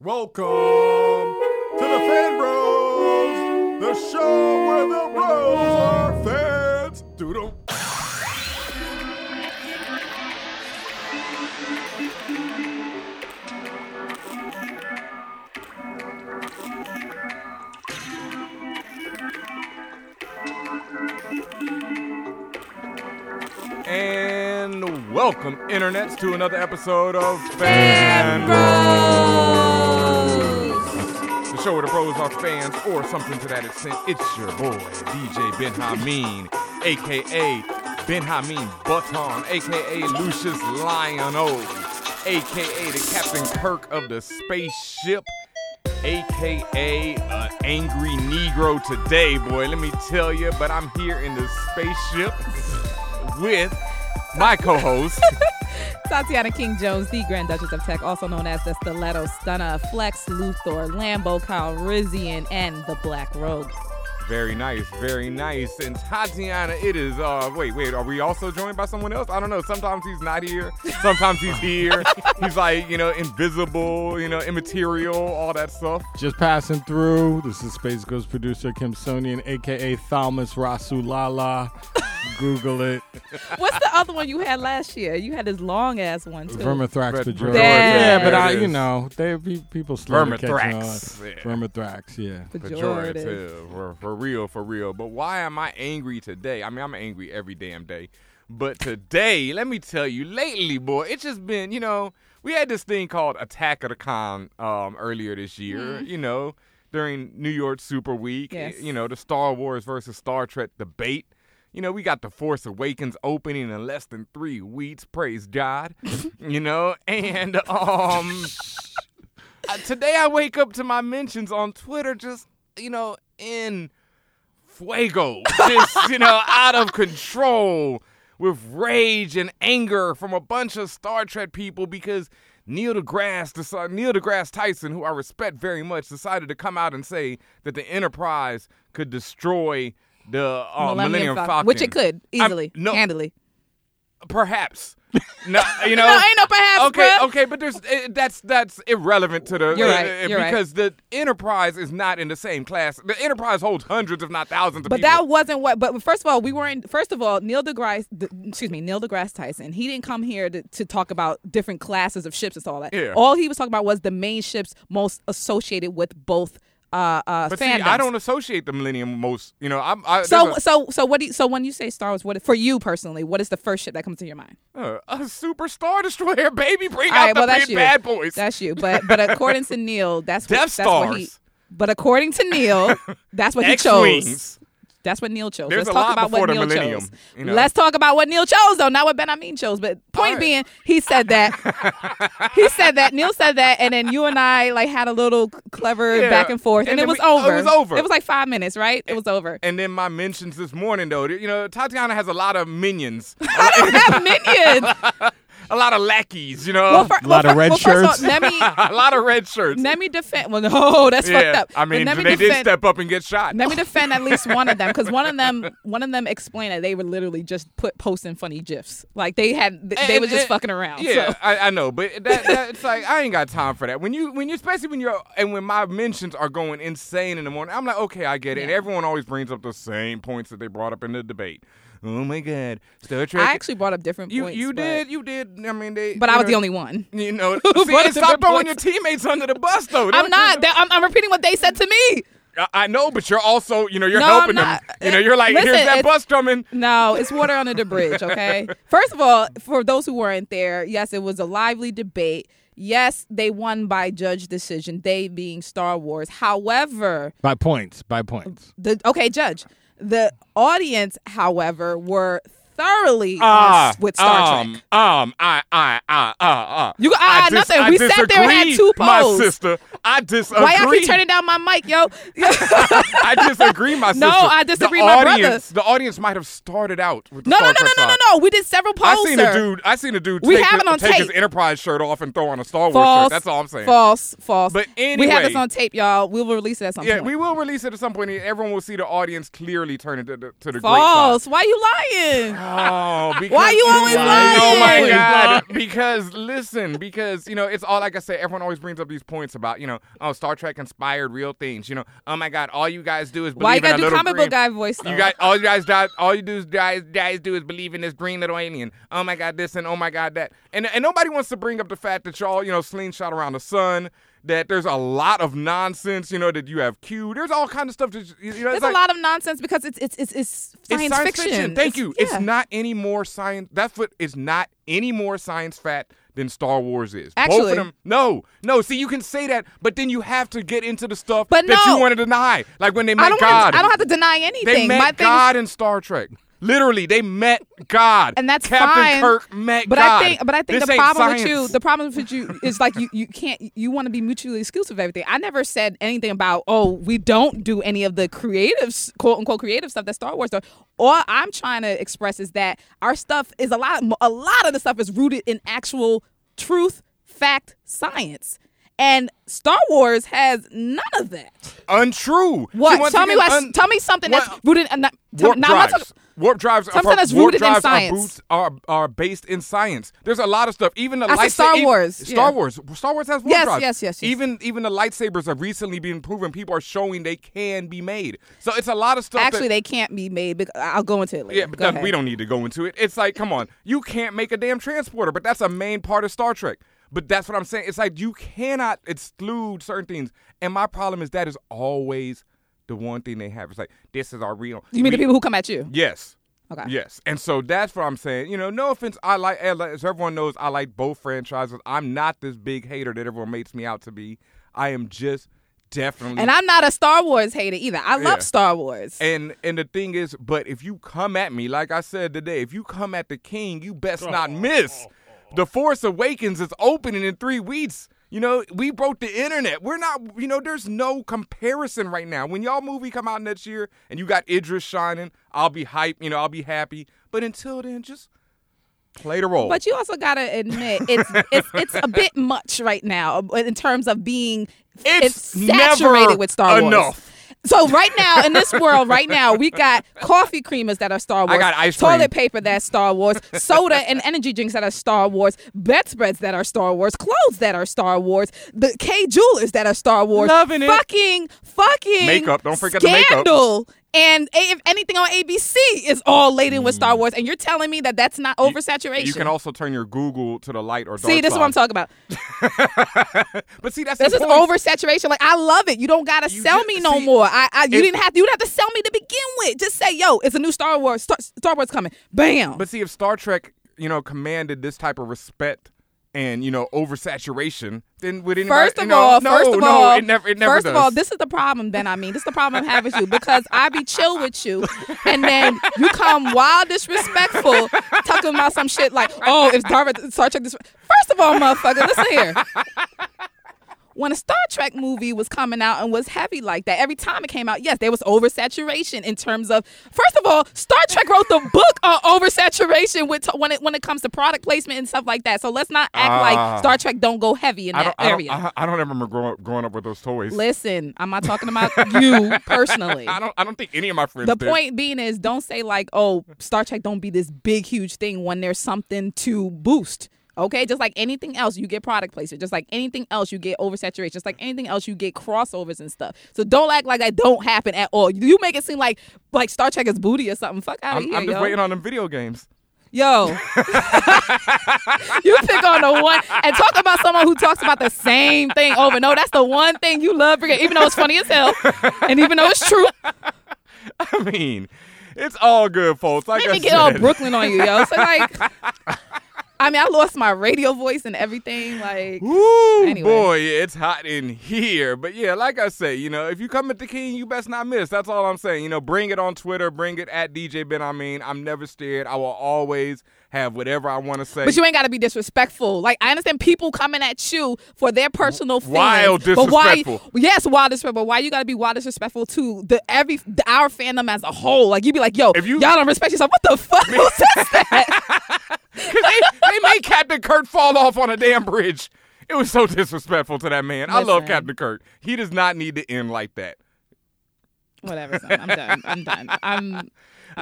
Welcome to the Fan Bros, the show where the bros are fans. Doodle. And welcome, internets, to another episode of Fan Bros. The show where the pros are fans or something to that extent. It's your boy, DJ Ben-Hameen, a.k.a. Ben-Hameen Button, a.k.a. Lucius Lion-O, a.k.a. the Captain Kirk of the spaceship, a.k.a. an angry Negro today, boy. Let me tell you, but I'm here in the spaceship with my co-host, Tatiana King Jones, the Grand Duchess of Tech, also known as the Stiletto Stunner, Flex Luthor, Lambo Calrissian, and the Black Rogue. Very nice, very nice. And Tatiana, it is, wait, are we also joined by someone else? I don't know. Sometimes he's not here. Sometimes he's here. He's like, invisible, immaterial, all that stuff. Just passing through. This is Space Ghost producer Kimsonian, a.k.a. Thalmus Rasulala. Google it. What's the other one you had last year? You had this long-ass one, too. Vermithrax for George. Yeah, but people slow to catch on. Vermithrax, yeah. Pejorative. For real. But why am I angry today? I mean, I'm angry every damn day. But today, let me tell you, lately, boy, it's just been, we had this thing called Attack of the Con earlier this year, during New York Super Week. Yes. The Star Wars versus Star Trek debate. We got the Force Awakens opening in less than 3 weeks. Praise God. And today I wake up to my mentions on Twitter just, in fuego. Just, out of control with rage and anger from a bunch of Star Trek people because Neil deGrasse Tyson, who I respect very much, decided to come out and say that the Enterprise could destroy the Millennium Falcon. Which it could, easily, handily. Perhaps. No, ain't no perhaps, Okay, but there's that's irrelevant to the... You're right, because the Enterprise is not in the same class. The Enterprise holds hundreds, if not thousands of people. But that wasn't what... But first of all, Neil deGrasse Tyson, he didn't come here to talk about different classes of ships and all that. Yeah. All he was talking about was the main ships most associated with both but fandoms. See, I don't associate the Millennium most. So when you say Star Wars, what for you personally? What is the first ship that comes to your mind? A Super Star Destroyer, baby, bring out the bad boys. That's you. But according to Neil, that's what he chose. X-Wings. That's what Neil chose. Let's talk about what Neil chose. Let's talk about what Neil chose, though, not what Ben-Hameen chose. But point being, he said that. Neil said that, and then you and I had a little clever back and forth, and it was over. It was over. It was like 5 minutes, right? It was over. And then my mentions this morning, though, Tatiana has a lot of minions. I don't have minions. A lot of lackeys, a lot of red shirts. A lot of red shirts. Let me defend. Well, no, that's fucked up. I mean, they did step up and get shot. Let me defend at least one of them, because one of them explained that they were literally just posting funny gifs. Like they were just fucking around. Yeah, so. I know, but it's like I ain't got time for that. When my mentions are going insane in the morning, I'm like, okay, I get it. Yeah. And everyone always brings up the same points that they brought up in the debate. Oh my God, Star Trek! I actually brought up different points. You did. I mean, but I was the only one. Stop throwing your teammates under the bus, though. I'm not. I'm repeating what they said to me. I know, but you're also, helping them. You're like, here's that bus coming. No, it's water under the bridge. Okay. First of all, for those who weren't there, yes, it was a lively debate. Yes, they won by judge decision. They being Star Wars. However, by points. Judge. The audience, however, were thoroughly with Star Trek. Nothing. We sat there and had two polls. My sister, I disagree. Why y'all keep turning down my mic, yo? I disagree, my sister. No, I disagree, my brother. The audience might have started out with No. We did several polls, I seen a dude take his Enterprise shirt off and throw on a Star Wars shirt. That's all I'm saying. False. But anyway. We have this on tape, y'all. We will release it at some point. Yeah, we will release it at some point. And everyone will see the audience clearly turn it to the great side. False. Why you lying? Oh, because why you always lying? Oh my God! Because listen, because you know it's all like I say. Everyone always brings up these points about oh, Star Trek inspired real things. Oh my God, all you guys do is believe in a little green. Why you gotta do comic book guy voice? Though? You guys, all you guys do is believe in this green little alien. Oh my God, this and oh my God that, and nobody wants to bring up the fact that y'all slingshot around the sun. That there's a lot of nonsense, that you have cued. There's all kinds of stuff. There's a lot of nonsense because it's science fiction. Thank you. Yeah. It's not any more science. That's what it's not any more science fact than Star Wars is. Actually, both of them. No. See, you can say that, but then you have to get into the stuff you want to deny. Like when they met God. I don't have to deny anything. They met God in Star Trek. Literally, they met God, and that's Captain fine. Kirk met God. But I think the problem with you is like you want to be mutually exclusive of everything. I never said anything about we don't do any of the creative quote unquote creative stuff that Star Wars does. All I'm trying to express is that our stuff is a lot of the stuff is rooted in actual truth, fact, science. And Star Wars has none of that. Untrue. What? Tell me something that's rooted in warp drives are based in science. There's a lot of stuff. Even the lightsaber. Star Wars has warp drives. Yes. Even the lightsabers are recently being proven. People are showing they can be made. So it's a lot of stuff. Actually, they can't be made. Because I'll go into it later. Yeah, but we don't need to go into it. It's like, come on, you can't make a damn transporter, but that's a main part of Star Trek. But that's what I'm saying. It's like you cannot exclude certain things. And my problem is that is always the one thing they have. It's like, this is our real. You mean the people who come at you? Yes. Okay. Yes. And so that's what I'm saying. No offense. As everyone knows, I like both franchises. I'm not this big hater that everyone makes me out to be. I am just definitely. And I'm not a Star Wars hater either. I love Star Wars. And the thing is, but if you come at me, like I said today, if you come at the king, you best not miss. The Force Awakens is opening in 3 weeks. We broke the internet. We're not, there's no comparison right now. When y'all movie come out next year and you got Idris shining, I'll be hyped, I'll be happy. But until then, just play the role. But you also got to admit, it's a bit much right now in terms of being it's saturated with Star Wars. Enough. So right now, in this world, we got coffee creamers that are Star Wars. I got ice cream. Toilet paper that's Star Wars. Soda and energy drinks that are Star Wars. Bedspreads that are Star Wars. Clothes that are Star Wars. The K-Jewelers that are Star Wars. Loving it. Fucking makeup. Don't forget the makeup. Scandal. And if anything on ABC is all laden with Star Wars. And you're telling me that that's not oversaturation. You can also turn your Google to the light or dark side. See, this is what I'm talking about. But see, that's this is oversaturation. Like, I love it. You don't got to sell me no more. You didn't have to sell me to begin with. Just say, yo, it's a new Star Wars. Star Wars coming. Bam. But see, if Star Trek, commanded this type of respect and, oversaturation, then would anybody... First of all, this is the problem, Ben-Hameen. This is the problem I'm having with you because I be chill with you and then you come wild disrespectful talking about some shit like, if Star Trek... First of all, motherfucker, listen here. When a Star Trek movie was coming out and was heavy like that, every time it came out, yes, there was oversaturation in terms of... First of all, Star Trek wrote the book on oversaturation when it comes to product placement and stuff like that. So let's not act like Star Trek don't go heavy in that area. I don't ever remember growing up with those toys. Listen, I'm not talking about you personally. I don't think any of my friends did. The point being is don't say like, Star Trek don't be this big, huge thing when there's something to boost. Okay, just like anything else, you get product placement. Just like anything else, you get oversaturation. Just like anything else, you get crossovers and stuff. So don't act like that don't happen at all. You make it seem like Star Trek is booty or something. Fuck out of here, I'm just waiting on them video games. Yo. You pick on the one. And talk about someone who talks about the same thing over and over. That's the one thing you love, even though it's funny as hell. And even though it's true. I mean, it's all good, folks. Like I said. Get all Brooklyn on you, yo. So like... I lost my radio voice and everything. Like, ooh, anyway. Boy, it's hot in here. But yeah, like I say, if you come at the king, you best not miss. That's all I'm saying. Bring it on Twitter. Bring it at DJ Ben-Hameen. I'm never scared. I will always have whatever I want to say. But you ain't got to be disrespectful. Like, I understand people coming at you for their personal feelings. Wild disrespectful. But why, yes, wild disrespectful. Why you got to be wild disrespectful to our fandom as a whole? Like, you be like, yo, y'all don't respect yourself. What the fuck? Who says that? They made Captain Kirk fall off on a damn bridge. It was so disrespectful to that man. Listen. I love Captain Kirk. He does not need to end like that. Whatever, son. I'm done.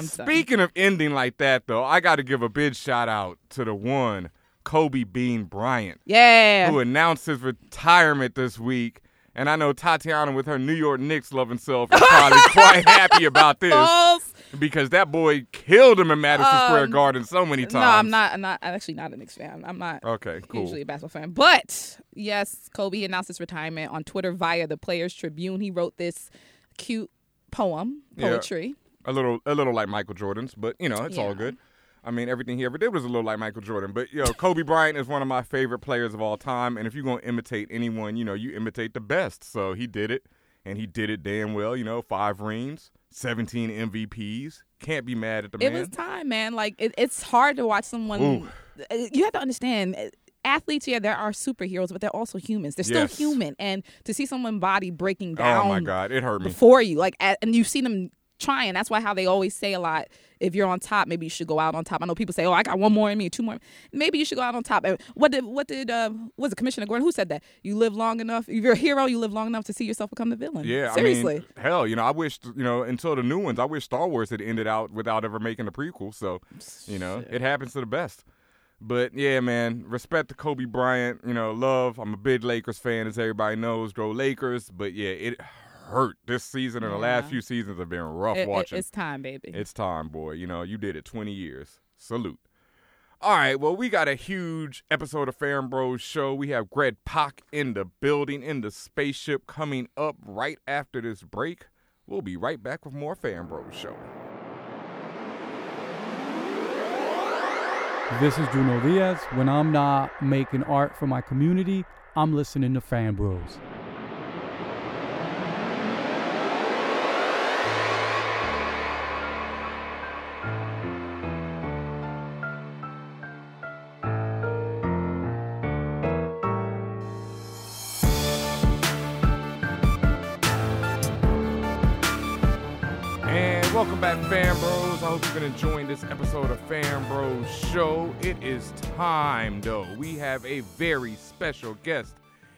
Speaking of ending like that, though, I got to give a big shout out to the one, Kobe Bean Bryant. Yeah. Who announced his retirement this week. And I know Tatiana, with her New York Knicks loving self, is probably quite happy about this. Balls. Because that boy killed him in Madison Square Garden so many times. No, I'm actually not a Knicks fan. I'm not usually a basketball fan. But, yes, Kobe announced his retirement on Twitter via the Players Tribune. He wrote this cute poetry. Yeah, a little like Michael Jordan's, but, you know, it's all good. I mean, everything he ever did was a little like Michael Jordan. But, you know, Kobe Bryant is one of my favorite players of all time. And if you're going to imitate anyone, you know, you imitate the best. So he did it, and he did it damn well. You know, 5 rings. 17 MVPs. Can't be mad at the man. It was time, man. Like, it's hard to watch someone. Ooh. You have to understand, athletes, yeah, there are superheroes, but they're also humans. They're still human. And to see someone's body breaking down. Oh, my God. It hurt me. Before you. Like, and you've seen them trying. That's why how they always say a lot, if you're on top, maybe you should go out on top. I know people say, oh, I got one more in me, 2 more. Maybe you should go out on top. And was it Commissioner Gordon? Who said that? You live long enough. If you're a hero, you live long enough to see yourself become the villain. Yeah, seriously. I mean, hell, you know, I wish, you know, until the new ones, I wish Star Wars had ended out without ever making a prequel. So, you know, it happens to the best. But, yeah, man, respect to Kobe Bryant. You know, love. I'm a big Lakers fan, as everybody knows. Go Lakers. But, yeah, it hurt. This season and the last few seasons have been rough watching. It's time, baby. It's time, boy. You know, you did it 20 years. Salute. All right, well, we got a huge episode of Fan Bros Show. We have Greg Pak in the building, in the spaceship, coming up right after this break. We'll be right back with more Fan Bros Show. This is Juno Diaz. When I'm not making art for my community, I'm listening to Fan Bros. Welcome back, Fan Bros. I hope you've been enjoying this episode of Fan Bros Show. It is time, though. We have a very special guest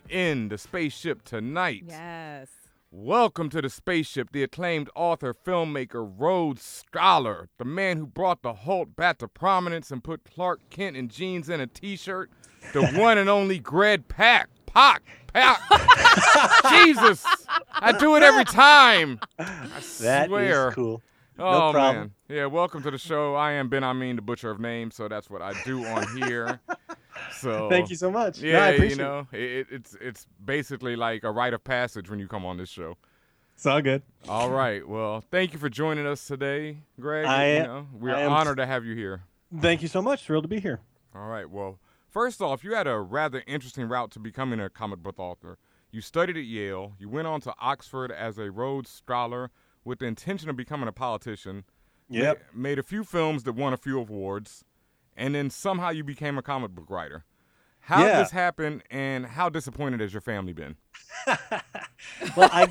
in the spaceship tonight. Yes. Welcome to the spaceship, the acclaimed author, filmmaker, Rhodes Scholar, the man who brought the Hulk back to prominence and put Clark Kent in jeans and a T-shirt, the one and only Greg Pak. Pak. Jesus. I do it every time. I swear. That is cool. No problem. Man. Yeah, welcome to the show. I am Ben-Hameen, the butcher of names, so that's what I do on here. So thank you so much. Yeah, no, I appreciate it's basically like a rite of passage when you come on this show. It's all good. All right. Well, thank you for joining us today, Greg. We're honored to have you here. Thank you so much. Thrilled to be here. All right. Well, first off, you had a rather interesting route to becoming a comic book author. You studied at Yale. You went on to Oxford as a Rhodes Scholar with the intention of becoming a politician. Yep. Made a few films that won a few awards. And then somehow you became a comic book writer. How did this happen, and how disappointed has your family been? Well, I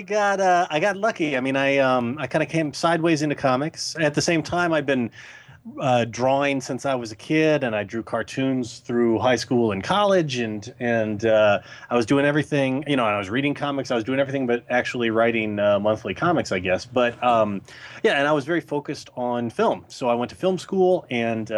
got lucky. I mean, I kind of came sideways into comics. At the same time, I've been drawing since I was a kid, and I drew cartoons through high school and college, and I was doing everything, you know, and I was reading comics, I was doing everything but actually writing monthly comics, I guess. But and I was very focused on film, so I went to film school, and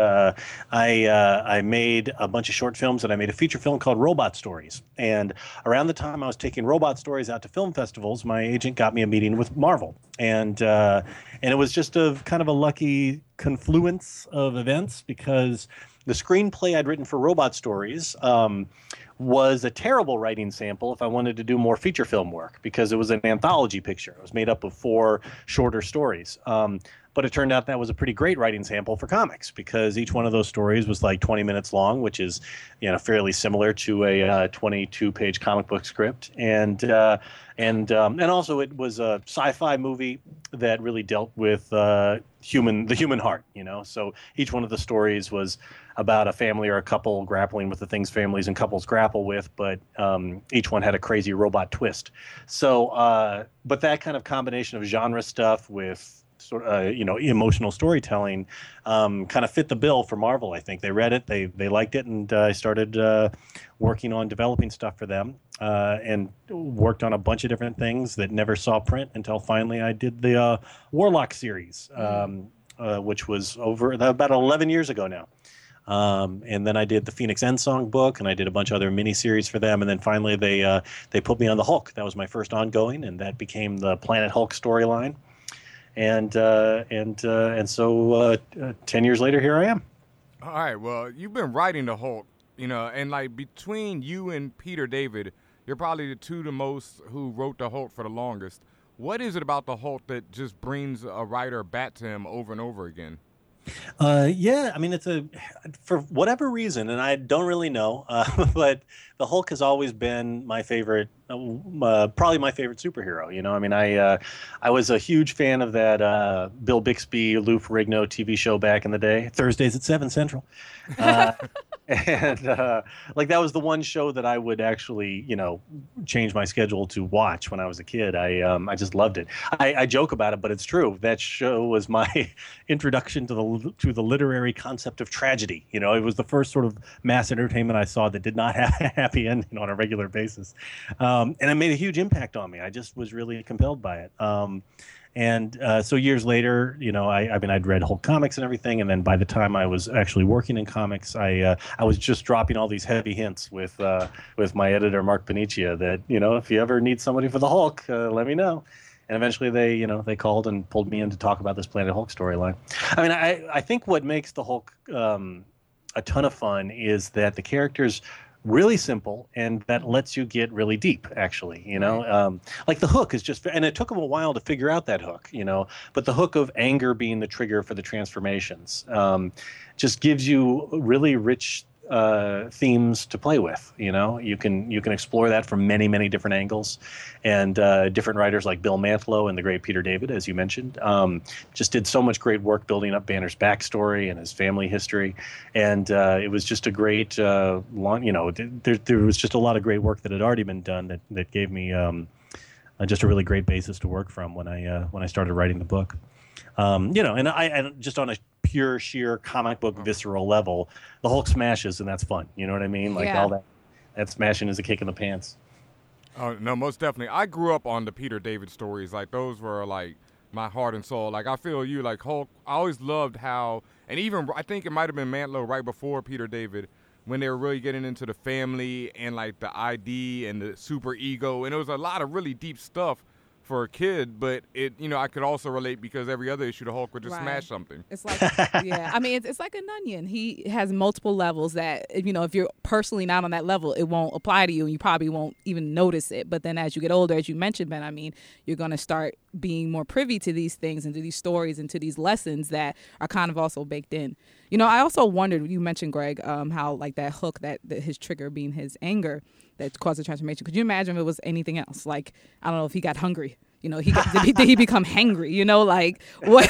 I made a bunch of short films, and I made a feature film called Robot Stories. And around the time I was taking Robot Stories out to film festivals, my agent got me a meeting with Marvel, and it was just a kind of a lucky confluence of events, because the screenplay I'd written for Robot Stories was a terrible writing sample if I wanted to do more feature film work, because it was an anthology picture. It was made up of 4 shorter stories. But it turned out that was a pretty great writing sample for comics, because each one of those stories was like 20 minutes long, which is, you know, fairly similar to a 22-page comic book script. And also it was a sci-fi movie that really dealt with the human heart, you know. So each one of the stories was about a family or a couple grappling with the things families and couples grapple with, but each one had a crazy robot twist. So, but that kind of combination of genre stuff with sort of emotional storytelling kind of fit the bill for Marvel. I think they read it, they liked it, and I started working on developing stuff for them and worked on a bunch of different things that never saw print until finally I did the Warlock series, which was over about 11 years ago now. And then I did the Phoenix Ensong book, and I did a bunch of other miniseries for them. And then finally they put me on the Hulk. That was my first ongoing, and that became the Planet Hulk storyline. And so 10 years later, here I am. All right. Well, you've been writing the Hulk, and like between you and Peter David, you're probably the two the most who wrote the Hulk for the longest. What is it about the Hulk that just brings a writer back to him over and over again? Yeah, I mean, for whatever reason, and I don't really know, but the Hulk has always been my favorite, probably my favorite superhero. I mean, I was a huge fan of that Bill Bixby, Lou Ferrigno TV show back in the day, Thursdays at 7 Central. And like that was the one show that I would actually, change my schedule to watch when I was a kid. I just loved it. I joke about it, but it's true. That show was my introduction to the literary concept of tragedy. It was the first sort of mass entertainment I saw that did not have a happy ending on a regular basis, and it made a huge impact on me. I just was really compelled by it. So years later, I'd read Hulk comics and everything, and then by the time I was actually working in comics, I was just dropping all these heavy hints with my editor Mark Panichia that if you ever need somebody for the Hulk, let me know. And eventually they called and pulled me in to talk about this Planet Hulk storyline. I mean, I think what makes the Hulk a ton of fun is that the character's really simple, and that lets you get really deep, actually, like the hook is just, and it took them a while to figure out that hook, but the hook of anger being the trigger for the transformations just gives you really rich themes to play with. You can explore that from many, many different angles, and different writers like Bill Mantlo and the great Peter David, as you mentioned, just did so much great work building up Banner's backstory and his family history, and it was just a great there was just a lot of great work that had already been done that gave me just a really great basis to work from when I started writing the book. And I just on a pure, sheer comic book visceral level, the Hulk smashes, and that's fun. You know what I mean? Like all that smashing is a kick in the pants. Oh, no, most definitely. I grew up on the Peter David stories. Like those were like my heart and soul. Like I feel you, like Hulk. I always loved how, and even I think it might have been Mantlo right before Peter David, when they were really getting into the family and like the ID and the super ego, and it was a lot of really deep stuff for a kid, but it, I could also relate because every other issue, the Hulk would just smash something. It's like, I mean, it's like an onion. He has multiple levels that, if you're personally not on that level, it won't apply to you and you probably won't even notice it. But then as you get older, as you mentioned, Ben, I mean, you're going to start being more privy to these things and to these stories and to these lessons that are kind of also baked in. I also wondered, you mentioned, Greg, how like that hook, that his trigger being his anger, that caused the transformation. Could you imagine if it was anything else? Like, I don't know, if he got hungry, did he become hangry? Like what?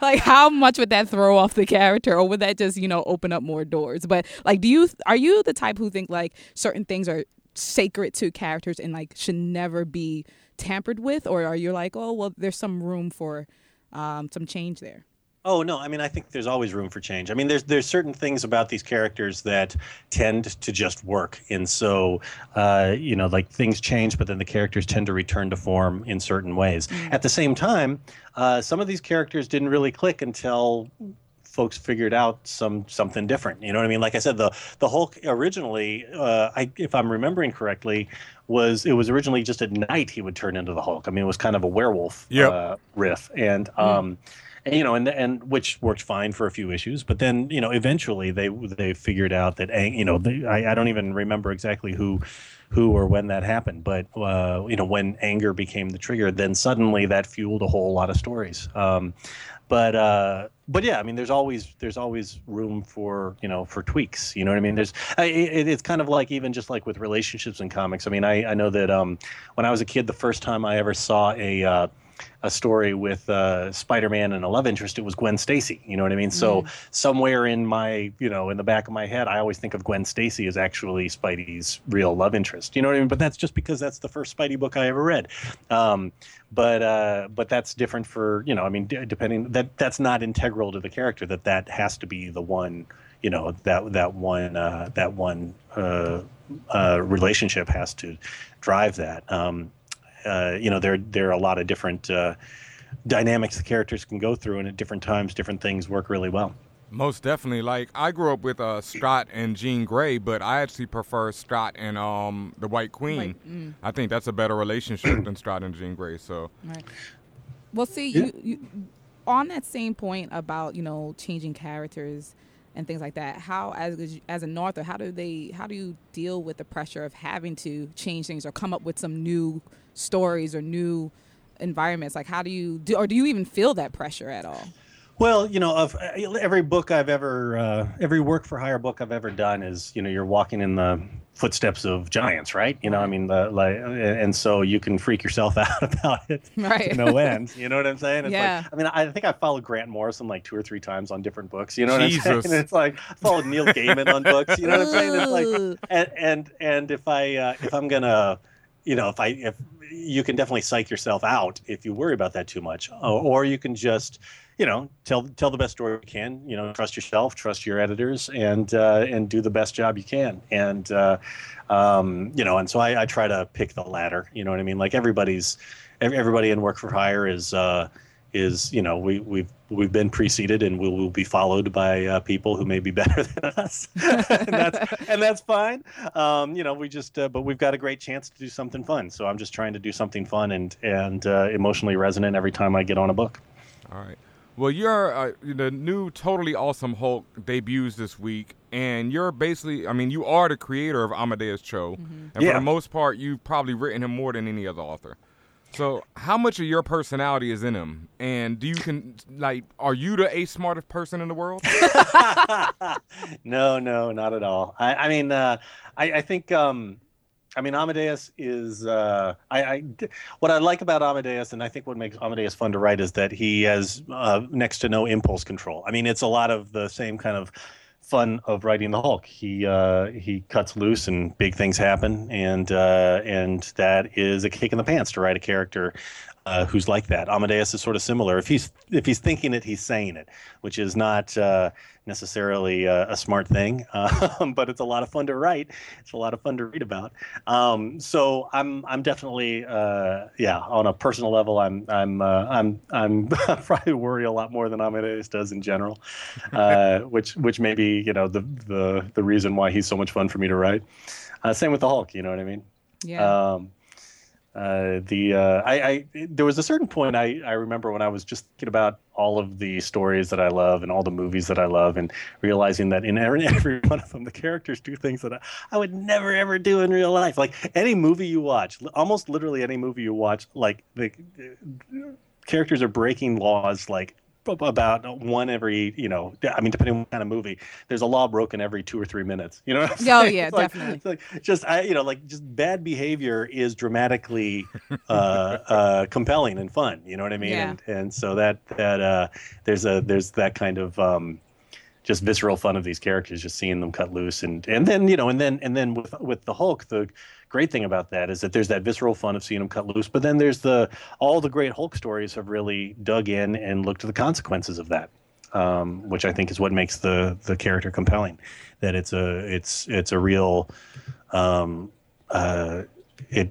Like how much would that throw off the character, or would that just open up more doors? But like, are you the type who think like certain things are sacred to characters and like should never be tampered with, or are you like, oh well, there's some room for some change there? Oh, no, I mean, I think there's always room for change. I mean, there's certain things about these characters that tend to just work. And so, like things change, but then the characters tend to return to form in certain ways. Mm-hmm. At the same time, some of these characters didn't really click until folks figured out something different. You know what I mean? Like I said, the Hulk originally, if I'm remembering correctly, it was originally just at night he would turn into the Hulk. I mean, it was kind of a werewolf riff. And and which worked fine for a few issues, but then eventually they figured out that I don't even remember exactly who or when that happened, but when anger became the trigger, then suddenly that fueled a whole lot of stories. But yeah, I mean, there's always room for for tweaks. You know what I mean? It's kind of like even just like with relationships in comics. I mean, I know that when I was a kid, the first time I ever saw a a story with Spider-Man and a love interest, it was Gwen Stacy. You know what I mean? Mm-hmm. So somewhere in my, you know, in the back of my head, I always think of Gwen Stacy as actually Spidey's real love interest. You know what I mean? But that's just because that's the first Spidey book I ever read. But that's different for, you know, I mean, depending, that's not integral to the character, that has to be the one, you know, that one relationship has to drive that. You know, there are a lot of different dynamics the characters can go through, and at different times, different things work really well. Most definitely. Like, I grew up with Scott and Jean Grey, but I actually prefer Scott and the White Queen. I think that's a better relationship than Scott and Jean Grey. So, right. Well, see, you on that same point about, you know, changing characters and things like that, how as an author, how do you deal with the pressure of having to change things or come up with some new stories or new environments? Like, how do you do, or do you even feel that pressure at all? Well, you know, of every book I've ever, every work for hire book I've ever done is, you know, you're walking in the footsteps of giants, right? You know, I mean, and so you can freak yourself out about it to no end. You know what I'm saying? It's like, I mean, I think I followed Grant Morrison like 2 or 3 times on different books. You know what I'm saying? It's like I followed Neil Gaiman on books. You know what I'm saying? It's like, and if I'm gonna, you know, if you can definitely psych yourself out if you worry about that too much, or you can just, you know, tell the best story you can, you know, trust yourself, trust your editors, and do the best job you can. And, you know, and so I try to pick the latter, you know what I mean? Like everybody in work for hire is, you know, we've been preceded and we will be followed by people who may be better than us. and that's fine. You know, we just, but we've got a great chance to do something fun. So I'm just trying to do something fun and emotionally resonant every time I get on a book. All right. Well, the new Totally Awesome Hulk debuts this week, and you're basically, I mean, you are the creator of Amadeus Cho, and for the most part, you've probably written him more than any other author. So how much of your personality is in him? And are you the eighth smartest person in the world? No, not at all. I think Amadeus is, what I like about Amadeus, and I think what makes Amadeus fun to write, is that he has next to no impulse control. I mean, it's a lot of the same kind of fun of writing the Hulk. He cuts loose and big things happen, and that is a kick in the pants to write a character who's like that. Amadeus is sort of similar. If he's thinking it, he's saying it, which is not necessarily a smart thing, but it's a lot of fun to write. It's a lot of fun to read about. So I'm definitely on a personal level, I'm probably worry a lot more than Amadeus does in general, which may be, you know, the reason why he's so much fun for me to write. Same with the Hulk. You know what I mean? Yeah. There was a certain point I remember when I was just thinking about all of the stories that I love and all the movies that I love, and realizing that in every one of them, the characters do things that I would never, ever do in real life. Like any movie you watch, almost literally any movie you watch, like the characters are breaking laws, like about one every, you know, I mean, depending on what kind of movie, there's a law broken every 2 or 3 minutes, you know what I'm saying? Oh, yeah, it's definitely. Just bad behavior is dramatically compelling and fun, you know what I mean? Yeah. And so that there's that kind of just visceral fun of these characters, just seeing them cut loose. And then with the Hulk, the great thing about that is that there's that visceral fun of seeing them cut loose, but then there's all the great Hulk stories have really dug in and looked at the consequences of that, which I think is what makes the character compelling. That it's a real, it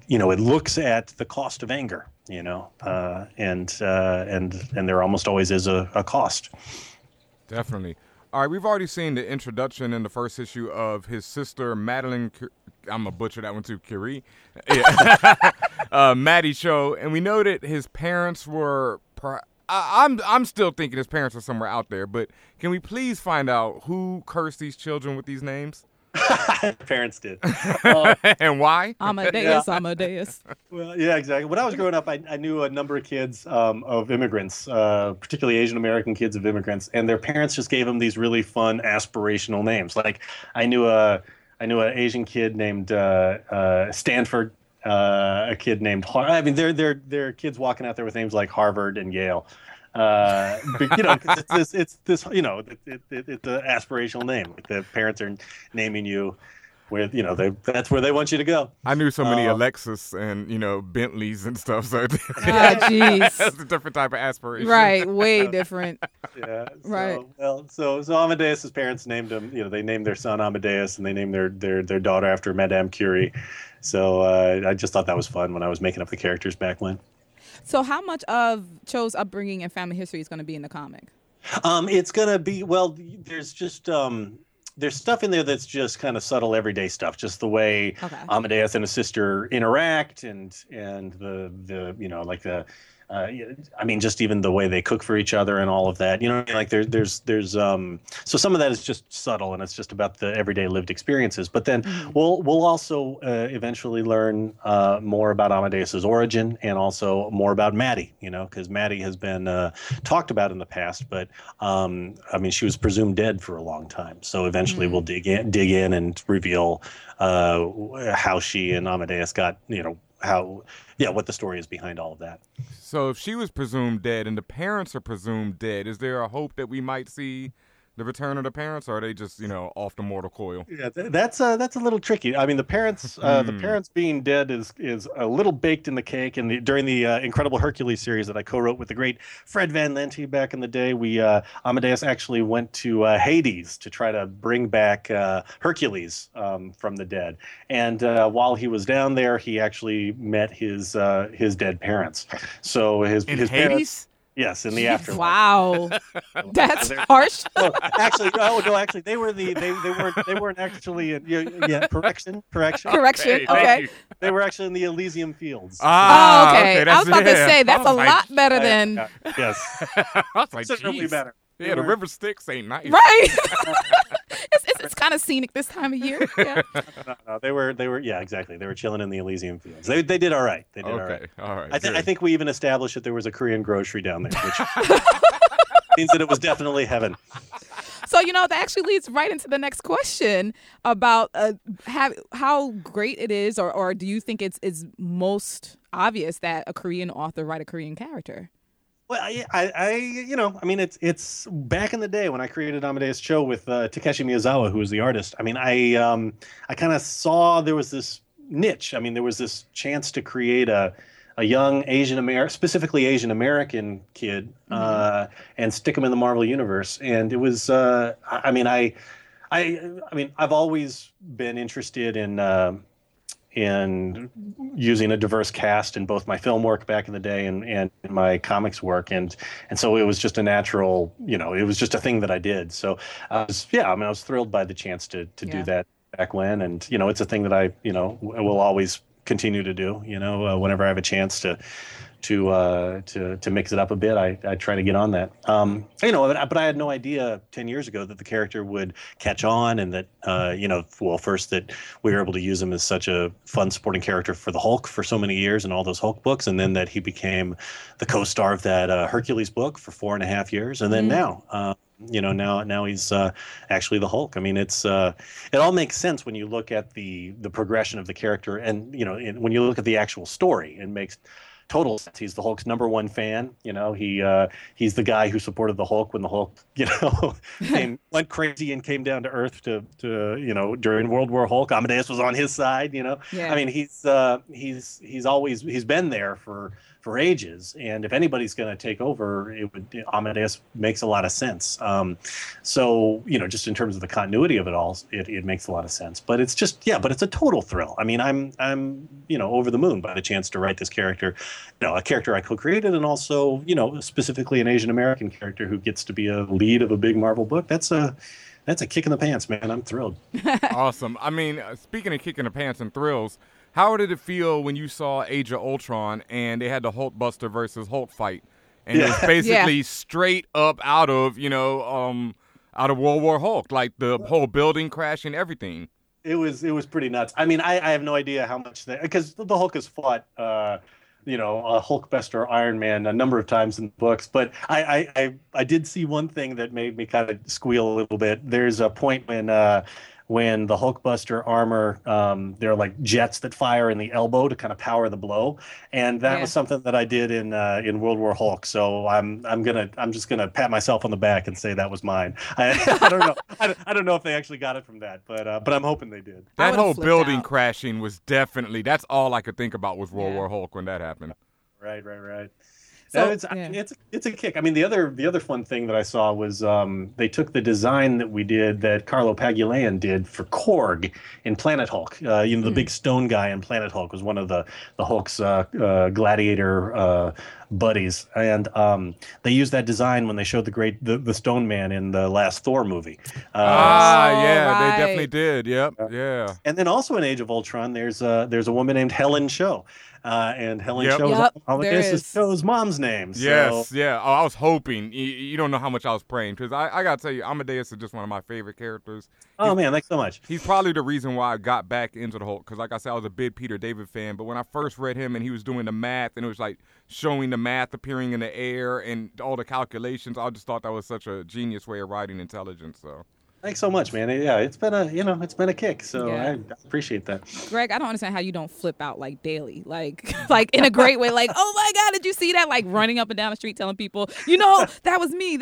looks at the cost of anger, you know, and there almost always is a cost. Definitely. All right, we've already seen the introduction in the first issue of his sister, Madeline, I'm going to butcher that one too, Curie, Maddie Cho, and we know that his parents were, I'm still thinking his parents are somewhere out there, but can we please find out who cursed these children with these names? Parents did. And why? Amadeus. Well, yeah, exactly. When I was growing up, I knew a number of kids of immigrants, particularly Asian American kids of immigrants, and their parents just gave them these really fun aspirational names. Like I knew an Asian kid named Stanford a kid named Harvard. I mean, there are kids walking out there with names like Harvard and Yale. But, you know, it's this, you know, it's an aspirational name. Like, the parents are naming you where, you know, that's where they want you to go. I knew so many Alexis and, you know, Bentleys and stuff. So that's a different type of aspiration. Right. Way different. Yeah. So, right. Well, so Amadeus's parents named him, you know, they named their son Amadeus and they named their daughter after Madame Curie. So I just thought that was fun when I was making up the characters back when. So how much of Cho's upbringing and family history is going to be in the comic? It's going to be, well, there's just... There's stuff in there that's just kind of subtle everyday stuff, just the way Amadeus and his sister interact and the you know, like the I mean, just even the way they cook for each other and all of that, you know, like there's so some of that is just subtle and it's just about the everyday lived experiences. But then we'll also eventually learn more about Amadeus's origin and also more about Maddie, you know, because Maddie has been talked about in the past, but I mean, she was presumed dead for a long time. So eventually we'll dig in and reveal how she and Amadeus got, you know, what the story is behind all of that. So if she was presumed dead and the parents are presumed dead, is there a hope that we might see the return of the parents, or are they just, you know, off the mortal coil? Yeah, that's a little tricky. I mean, the parents being dead is a little baked in the cake. And during the Incredible Hercules series that I co-wrote with the great Fred Van Lente back in the day, we Amadeus actually went to Hades to try to bring back Hercules from the dead. And while he was down there, he actually met his dead parents. So his Hades? Parents. Yes, in the afterlife. Wow, that's harsh. Well, actually, no. They were they weren't actually. Correction. Okay. They were actually in the Elysium Fields. Ah, okay. I was about to say that's a lot better than. Yes. I was like, certainly better. Yeah, the river Styx ain't nice. Right. It's kind of scenic this time of year. Yeah. No, they were. Yeah, exactly. They were chilling in the Elysium Fields. They did all right. All right. I think we even established that there was a Korean grocery down there, which means that it was definitely heaven. So, you know, that actually leads right into the next question about how great it is, or do you think it's most obvious that a Korean author write a Korean character? Well, I you know, I mean, it's back in the day when I created Amadeus Cho with Takeshi Miyazawa, who was the artist. I mean, I kind of saw there was this niche. I mean, there was this chance to create a young specifically Asian American kid, and stick him in the Marvel Universe. And it was, I mean, I've always been interested in using a diverse cast in both my film work back in the day and in my comics work. And so it was just a natural, you know, it was just a thing that I did. So I was, I was thrilled by the chance to do that back when. And, you know, it's a thing that I, you know, will always continue to do, you know, whenever I have a chance to mix it up a bit, I try to get on that. You know, but I had no idea 10 years ago that the character would catch on, and that you know, well, first that we were able to use him as such a fun supporting character for the Hulk for so many years and all those Hulk books, and then that he became the co-star of that Hercules book for 4.5 years, and then now. You know, now he's actually the Hulk. I mean, it's it all makes sense when you look at the progression of the character, and you know, when you look at the actual story, it makes total sense. He's the Hulk's number one fan. You know, he's the guy who supported the Hulk when the Hulk, you know, went crazy and came down to Earth to you know, during World War Hulk. Amadeus was on his side. You know, I mean, he's been there for ages, and if anybody's going to take over, Amadeus makes a lot of sense. So, you know, just in terms of the continuity of it all, it makes a lot of sense. But it's just, but it's a total thrill. I mean, I'm you know, over the moon by the chance to write this character, you know, a character I co-created, and also, you know, specifically an Asian American character who gets to be a lead of a big Marvel book. That's a kick in the pants, man. I'm thrilled. Awesome. I mean, speaking of kick in the pants and thrills, how did it feel when you saw Age of Ultron and they had the Hulkbuster versus Hulk fight? And it's basically straight up out of, you know, out of World War Hulk, like the whole building crash and everything. It was pretty nuts. I mean, I have no idea how much they, because the Hulk has fought, you know, Hulkbuster, Iron Man a number of times in the books. But I did see one thing that made me kind of squeal a little bit. There's a point when when the Hulkbuster armor, they're like jets that fire in the elbow to kind of power the blow, and that was something that I did in World War Hulk. So I'm just gonna pat myself on the back and say that was mine. I don't know. I don't know if they actually got it from that, but I'm hoping they did. That whole building crashing was definitely, that's all I could think about was World War Hulk when that happened. Right. So, it's a kick. I mean, the other fun thing that I saw was they took the design that we did, that Carlo Pagulayan did for Korg in Planet Hulk. The big stone guy in Planet Hulk was one of the Hulk's gladiator buddies, and they used that design when they showed the Stone Man in the last Thor movie. They definitely did. Yep. And then also in Age of Ultron, there's a woman named Helen Cho. And Helen Cho's Cho's mom's name. So. Yes. Oh, I was hoping. You don't know how much I was praying, because I got to tell you, Amadeus is just one of my favorite characters. Oh, man, thanks so much. He's probably the reason why I got back into the Hulk, because like I said, I was a big Peter David fan, but when I first read him and he was doing the math, and it was like showing the math appearing in the air and all the calculations, I just thought that was such a genius way of writing intelligence, so. Thanks so much, man. Yeah, it's been a kick. So I appreciate that. Greg, I don't understand how you don't flip out like daily, like in a great way. Like, oh my God, did you see that? Like running up and down the street telling people, that was me.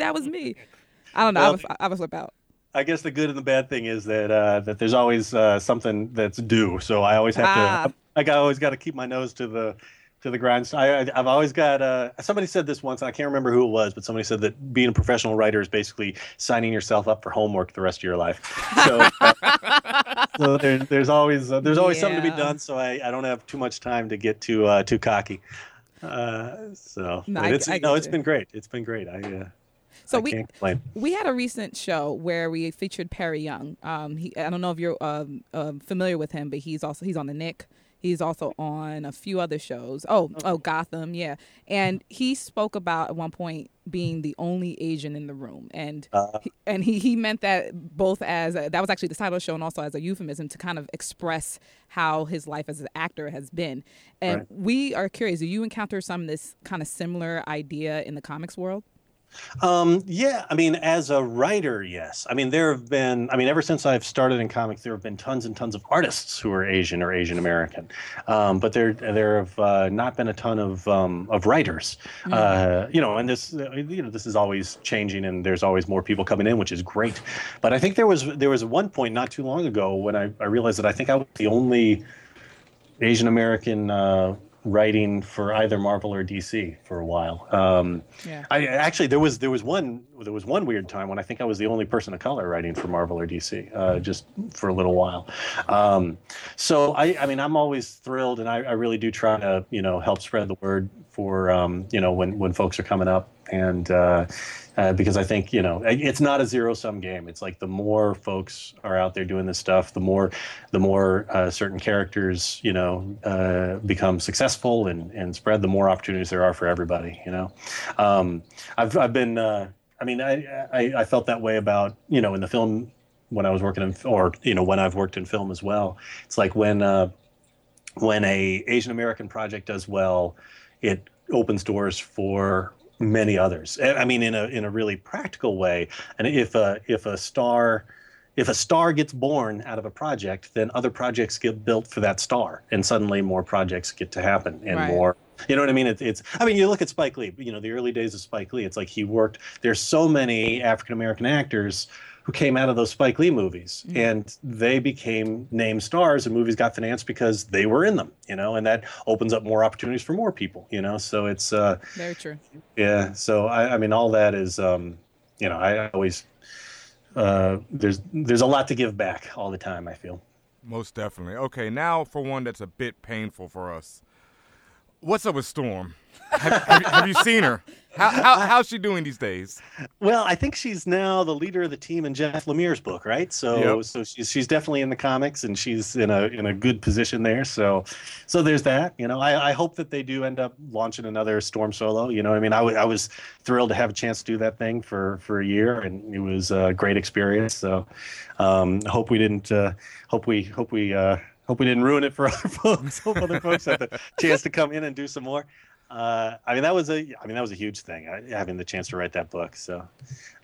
I don't know. Well, I would flip out. I guess the good and the bad thing is that there's always something that's due. So I always have to. I always got to keep my nose to the grind. I've always got somebody said this once, and I can't remember who it was, but somebody said that being a professional writer is basically signing yourself up for homework the rest of your life. So, so there's always something to be done. So I don't have too much time to get too cocky. It's been great. It's been great. We had a recent show where we featured Perry Young. I don't know if you're familiar with him, but he's on the Nick. He's also on a few other shows. Oh, Gotham, yeah. And he spoke about, at one point, being the only Asian in the room. And he meant that both as, that was actually the title of the show, and also as a euphemism to kind of express how his life as an actor has been. And we are curious, do you encounter some of this kind of similar idea in the comics world? I mean, as a writer, yes. I mean, ever since I've started in comics, there have been tons and tons of artists who are Asian or Asian American. But there have not been a ton of writers. And this is always changing, and there's always more people coming in, which is great. But I think there was one point not too long ago when I realized that I think I was the only Asian American writing for either Marvel or DC for a while. There was one weird time when I think I was the only person of color writing for Marvel or DC, just for a little while. So I'm always thrilled, and I really do try to help spread the word for when folks are coming up, and because I think it's not a zero-sum game. It's like the more folks are out there doing this stuff, the more certain characters become successful and spread, the more opportunities there are for everybody. I felt that way about in the film when I was working in, or when I've worked in film as well. It's like when a Asian American project does well, it opens doors for many others. I mean, in a really practical way. And if a star gets born out of a project, then other projects get built for that star, and suddenly more projects get to happen, and more. You know what I mean? You look at Spike Lee. The early days of Spike Lee. It's like he worked. There's so many African American actors who came out of those Spike Lee movies, and they became named stars, and movies got financed because they were in them, and that opens up more opportunities for more people, so it's very true. Yeah. So I mean, all that is, I always, there's a lot to give back all the time, I feel. Most definitely. Okay. Now for one that's a bit painful for us. What's up with Storm? Have you seen her? How's she doing these days? Well, I think she's now the leader of the team in Jeff Lemire's book, right? So, So she's definitely in the comics, and she's in a good position there. So there's that. I hope that they do end up launching another Storm solo. You know what I mean? I was thrilled to have a chance to do that thing for a year, and it was a great experience. So, hope we didn't. Hope we didn't ruin it for other folks. Hope other folks have the chance to come in and do some more. That was a huge thing, having the chance to write that book. So,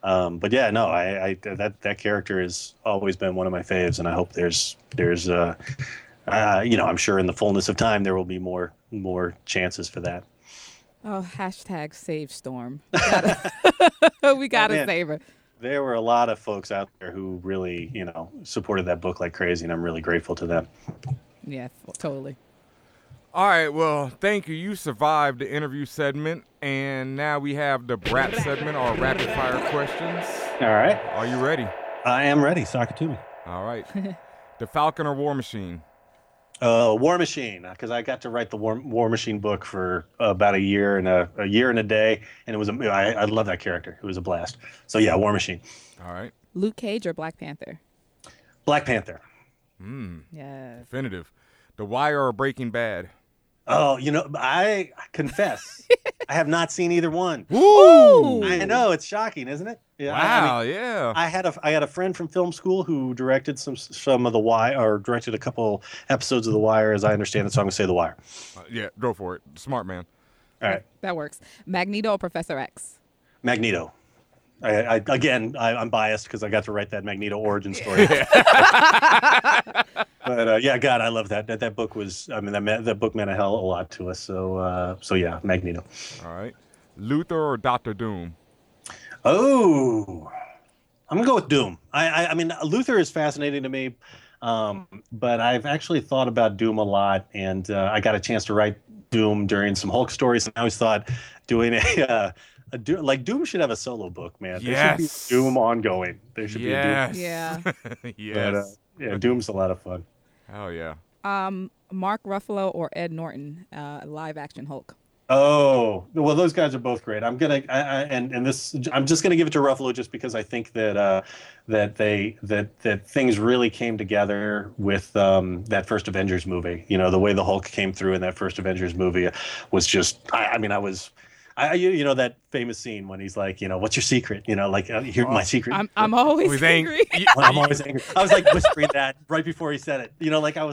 that character has always been one of my faves, and I hope there's I'm sure in the fullness of time there will be more chances for that. Oh, #SaveStorm. We gotta save her. There were a lot of folks out there who really, supported that book like crazy, and I'm really grateful to them. Yeah, totally. All right, well, thank you. You survived the interview segment, and now we have the brat segment, our rapid-fire questions. All right. Are you ready? I am ready. Sock it to me. All right. The Falcon or War Machine? War Machine, because I got to write the War Machine book for about a year and a day, and it was I love that character. It was a blast. So yeah, War Machine. All right. Luke Cage or Black Panther? Black Panther. Yeah. Definitive. The Wire or Breaking Bad? Oh, I confess, I have not seen either one. Ooh! I know, it's shocking, isn't it? Yeah, wow! Yeah. I had a friend from film school who directed some of The Wire, or directed a couple episodes of The Wire, as I understand it. So I'm gonna say The Wire. Yeah, go for it. Smart man. All right, that works. Magneto or Professor X? Magneto. I'm biased because I got to write that Magneto origin story. But God, I love that. That book was, that book meant a hell of a lot to us. So, yeah, Magneto. All right. Luther or Dr. Doom? Oh, I'm going to go with Doom. Luther is fascinating to me, but I've actually thought about Doom a lot, and I got a chance to write Doom during some Hulk stories, and I always thought doing Doom should have a solo book, man. Yes. There should be Doom ongoing. There should be a Doom. Yeah. Yes. But, Doom's a lot of fun. Oh, yeah. Mark Ruffalo or Ed Norton, live action Hulk? Oh, well, those guys are both great. I'm just gonna give it to Ruffalo just because I think that that things really came together with that first Avengers movie. The way the Hulk came through in that first Avengers movie was just. I that famous scene when he's like, what's your secret? Here's my secret. I'm always angry. I'm always angry. I was like whispering that right before he said it.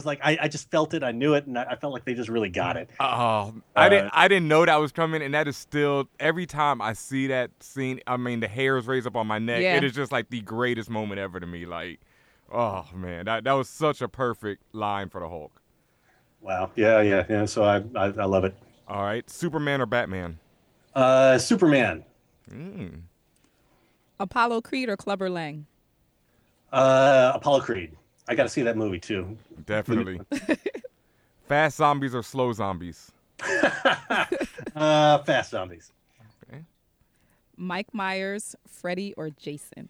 I just felt it. I knew it. And I felt like they just really got it. Oh, I didn't know that was coming. And that is still, every time I see that scene, the hairs raise up on my neck. Yeah. It is just like the greatest moment ever to me. Like, oh man, that was such a perfect line for the Hulk. Wow. Yeah. So I love it. All right. Superman or Batman? Superman. Apollo Creed or Clubber Lang? Apollo Creed. I got to see that movie too. Definitely. Fast zombies or slow zombies? Fast zombies. Okay. Mike Myers, Freddy or Jason?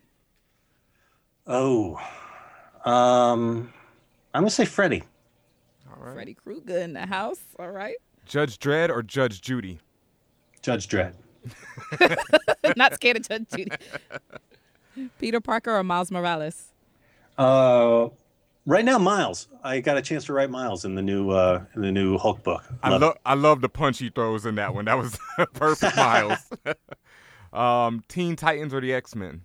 Oh, I'm gonna say Freddy. All right. Freddy Krueger in the house. All right. Judge Dredd or Judge Judy? Judge Dredd. Not scared of Judge Judy. Peter Parker or Miles Morales? Right now, Miles. I got a chance to write Miles in the new Hulk book. I love the punch he throws in that one. That was perfect, Miles. Teen Titans or the X-Men?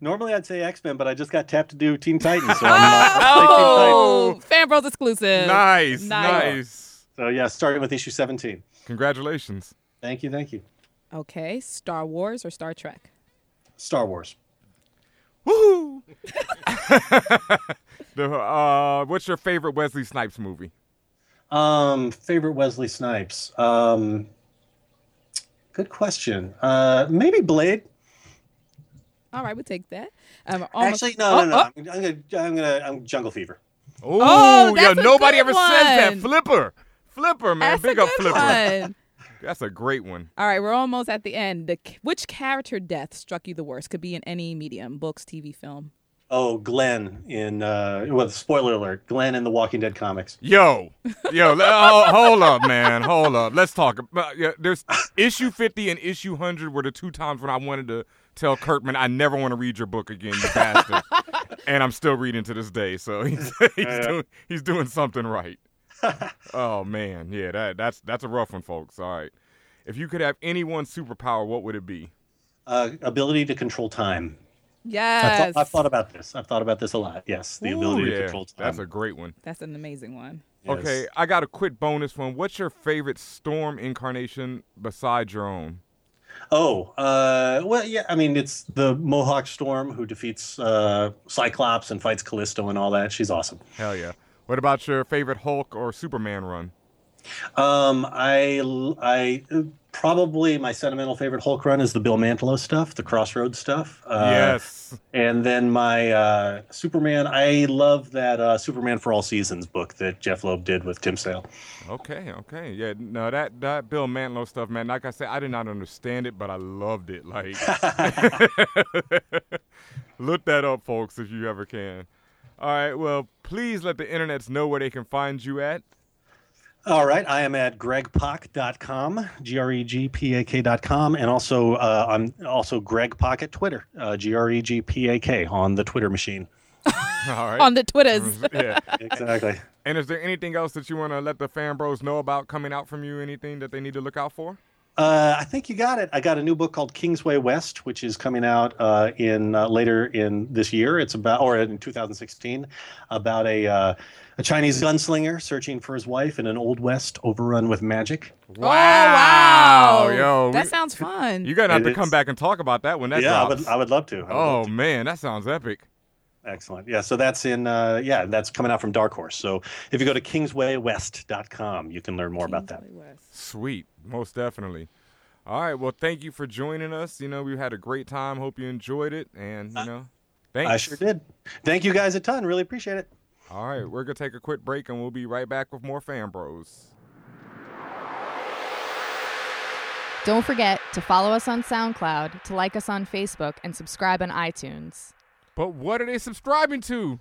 Normally I'd say X-Men, but I just got tapped to do Teen Titans. So I'm Fan Bros exclusive. Nice. So yeah, starting with issue 17. Congratulations. Thank you. Okay, Star Wars or Star Trek? Star Wars. Woohoo! What's your favorite Wesley Snipes movie? Favorite Wesley Snipes? Good question. Maybe Blade. All right, we'll take that. No. I'm Jungle Fever. Oh, yeah, nobody ever says that. Flipper, man. Big up Flipper. That's a great one. All right, we're almost at the end. Which character death struck you the worst? Could be in any medium, books, TV, film. Oh, Glenn in, spoiler alert, Glenn in the Walking Dead comics. Yo, hold up, man. Hold up. Let's talk. There's issue 50 and issue 100 were the two times when I wanted to tell Kirkman, I never want to read your book again, you bastard. And I'm still reading to this day, so he's doing something right. Oh man, yeah, that's a rough one, folks. All right, if you could have any one superpower, what would it be? Ability to control time. Yes, I've thought about this. I've thought about this a lot. Yes, the ability to control time. That's a great one. That's an amazing one. Yes. Okay, I got a quick bonus one. What's your favorite Storm incarnation besides your own? Oh, well, yeah, I mean, it's the Mohawk Storm who defeats Cyclops and fights Callisto and all that. She's awesome. Hell yeah. What about your favorite Hulk or Superman run? I probably my sentimental favorite Hulk run is the Bill Mantlo stuff, the Crossroads stuff. Yes. And then my Superman, I love that Superman for All Seasons book that Jeff Loeb did with Tim Sale. Okay. Yeah, no, that Bill Mantlo stuff, man, like I said, I did not understand it, but I loved it. Like, look that up, folks, if you ever can. All right, well, please let the internets know where they can find you at. All right, I am at gregpak.com, gregpak.com, and also I'm also Greg Pak at Twitter, gregpak on the Twitter machine. All right. On the Twitters. Yeah, exactly. And is there anything else that you want to let the fan bros know about coming out from you? Anything that they need to look out for? I think you got it. I got a new book called Kingsway West, which is coming out later in this year. It's about, or in 2016, about a Chinese gunslinger searching for his wife in an old West overrun with magic. Wow. Yo, that sounds fun. You're going to have to come back and talk about that when that drops. I would love to. Oh, man, that sounds epic. Excellent. Yeah, so that's in that's coming out from Dark Horse. So if you go to kingswaywest.com, you can learn more about that. Sweet. Most definitely. All right, well, thank you for joining us. You know, we had a great time. Hope you enjoyed it, and thanks. I sure did. Thank you guys a ton. Really appreciate it. All right, we're going to take a quick break, and we'll be right back with more Fan Bros. Don't forget to follow us on SoundCloud, to like us on Facebook, and subscribe on iTunes. But what are they subscribing to?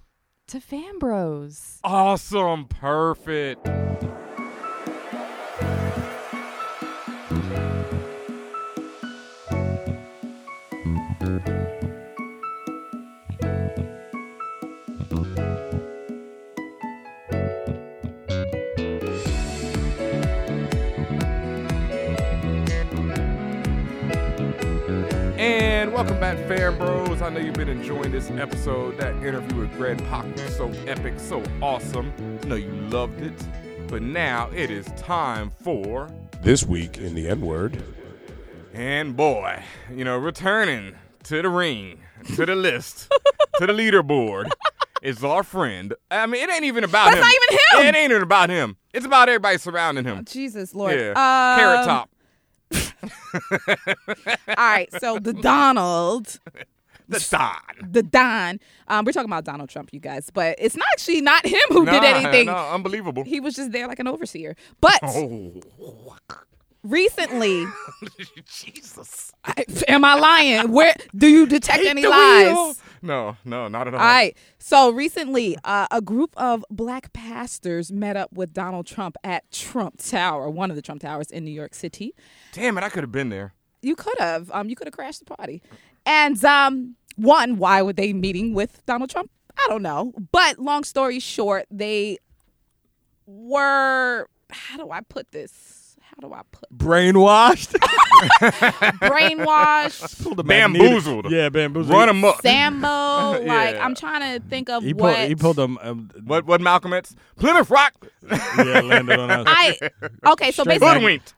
To Fan Bros. Awesome. Perfect. And welcome back, Fan Bros. I know you've been enjoying this episode. That interview with Greg Pak was so epic, so awesome. I know you loved it. But now it is time for... This Week in the N-Word. And boy, returning to the ring, to the list, to the leaderboard is our friend. I mean, it ain't even about him. That's not even him. It ain't even about him. It's about everybody surrounding him. Oh, Jesus, Lord. Yeah. Carrot Top. All right, so the Don. We're talking about Donald Trump, you guys, but it's not actually not him who did anything. No, unbelievable. He was just there like an overseer. But recently, Jesus, am I lying? Where do you detect any lies? No, not at all. All right, so recently, a group of black pastors met up with Donald Trump at Trump Tower, one of the Trump Towers in New York City. Damn it, I could have been there. You could have. You could have crashed the party. And why were they meeting with Donald Trump? I don't know. But long story short, they were, brainwashed? Brainwashed. Bamboozled. Yeah, bamboozled. Run him up. Sambo. I'm trying to think of he pulled them. What Malcolm X? Plymouth Rock. Yeah, landed on us.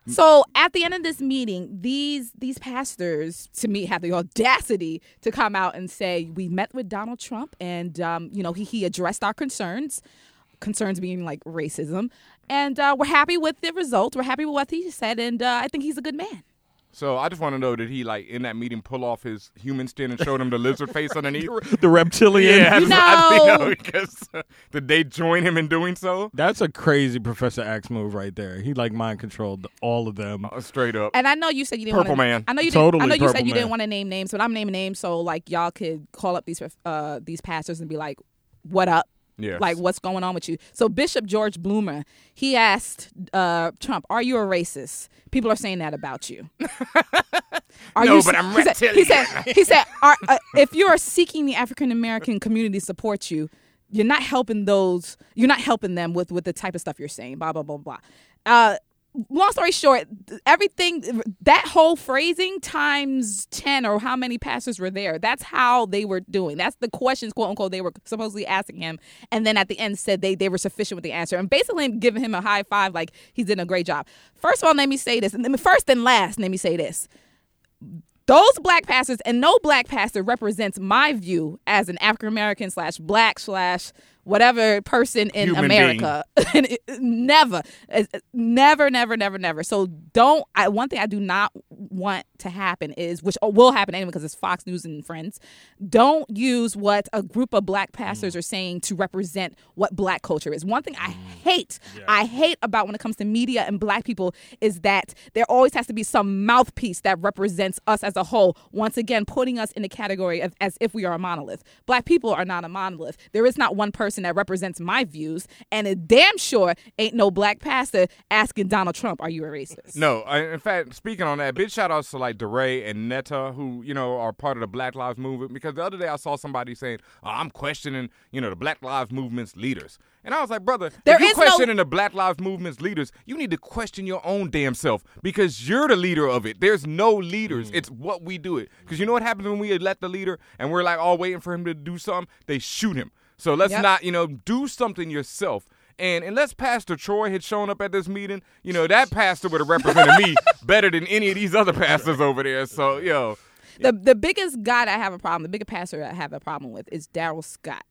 So at the end of this meeting, these pastors, to me, had the audacity to come out and say, we met with Donald Trump and, he addressed our concerns being like racism. And we're happy with the result. We're happy with what he said, and I think he's a good man. So I just want to know, did he, in that meeting, pull off his human skin and show them the lizard face underneath? The reptilian? Yeah, did they join him in doing so? That's a crazy Professor Axe move right there. He, mind-controlled all of them. Straight up. And I know you said you didn't want to... Purple Man. I know you said you didn't want to name names, but I'm naming names, so, y'all could call up these pastors and be like, what up? Yes. What's going on with you? So Bishop George Bloomer, he asked Trump, are you a racist? People are saying that about you. But I'm reptilian. He said, if you are seeking the African-American community to support you, you're not helping them with the type of stuff you're saying, blah, blah, blah, blah. long story short, everything, that whole phrasing times 10 or how many pastors were there, that's how they were doing. That's the questions, quote unquote, they were supposedly asking him. And then at the end said they were sufficient with the answer. And basically giving him a high five like he's done a great job. First of all, let me say this. First and last, let me say this. Those black pastors, and no black pastor represents my view as an African-American / black / whatever person in human America. Never. So one thing I do not want to happen is, which will happen anyway because it's Fox News and friends, don't use what a group of black pastors are saying to represent what black culture is. One thing I hate, about when it comes to media and black people is that there always has to be some mouthpiece that represents us as a whole. Once again, putting us in the category of as if we are a monolith. Black people are not a monolith. There is not one person that represents my views, and it damn sure ain't no black pastor asking Donald Trump, "Are you a racist?" No, in fact, speaking on that, big shout outs to like DeRay and Netta, who are part of the Black Lives Movement. Because the other day I saw somebody saying, "I'm questioning, the Black Lives Movement's leaders," and I was like, "Brother, if you're questioning the Black Lives Movement's leaders, you need to question your own damn self because you're the leader of it. There's no leaders. It's what we do it. Because you know what happens when we elect the leader and we're like all waiting for him to do something? They shoot him." So let's not, do something yourself. And unless Pastor Troy had shown up at this meeting, that pastor would have represented me better than any of these other pastors over there. So, The biggest guy the biggest pastor I have a problem with is Darryl Scott.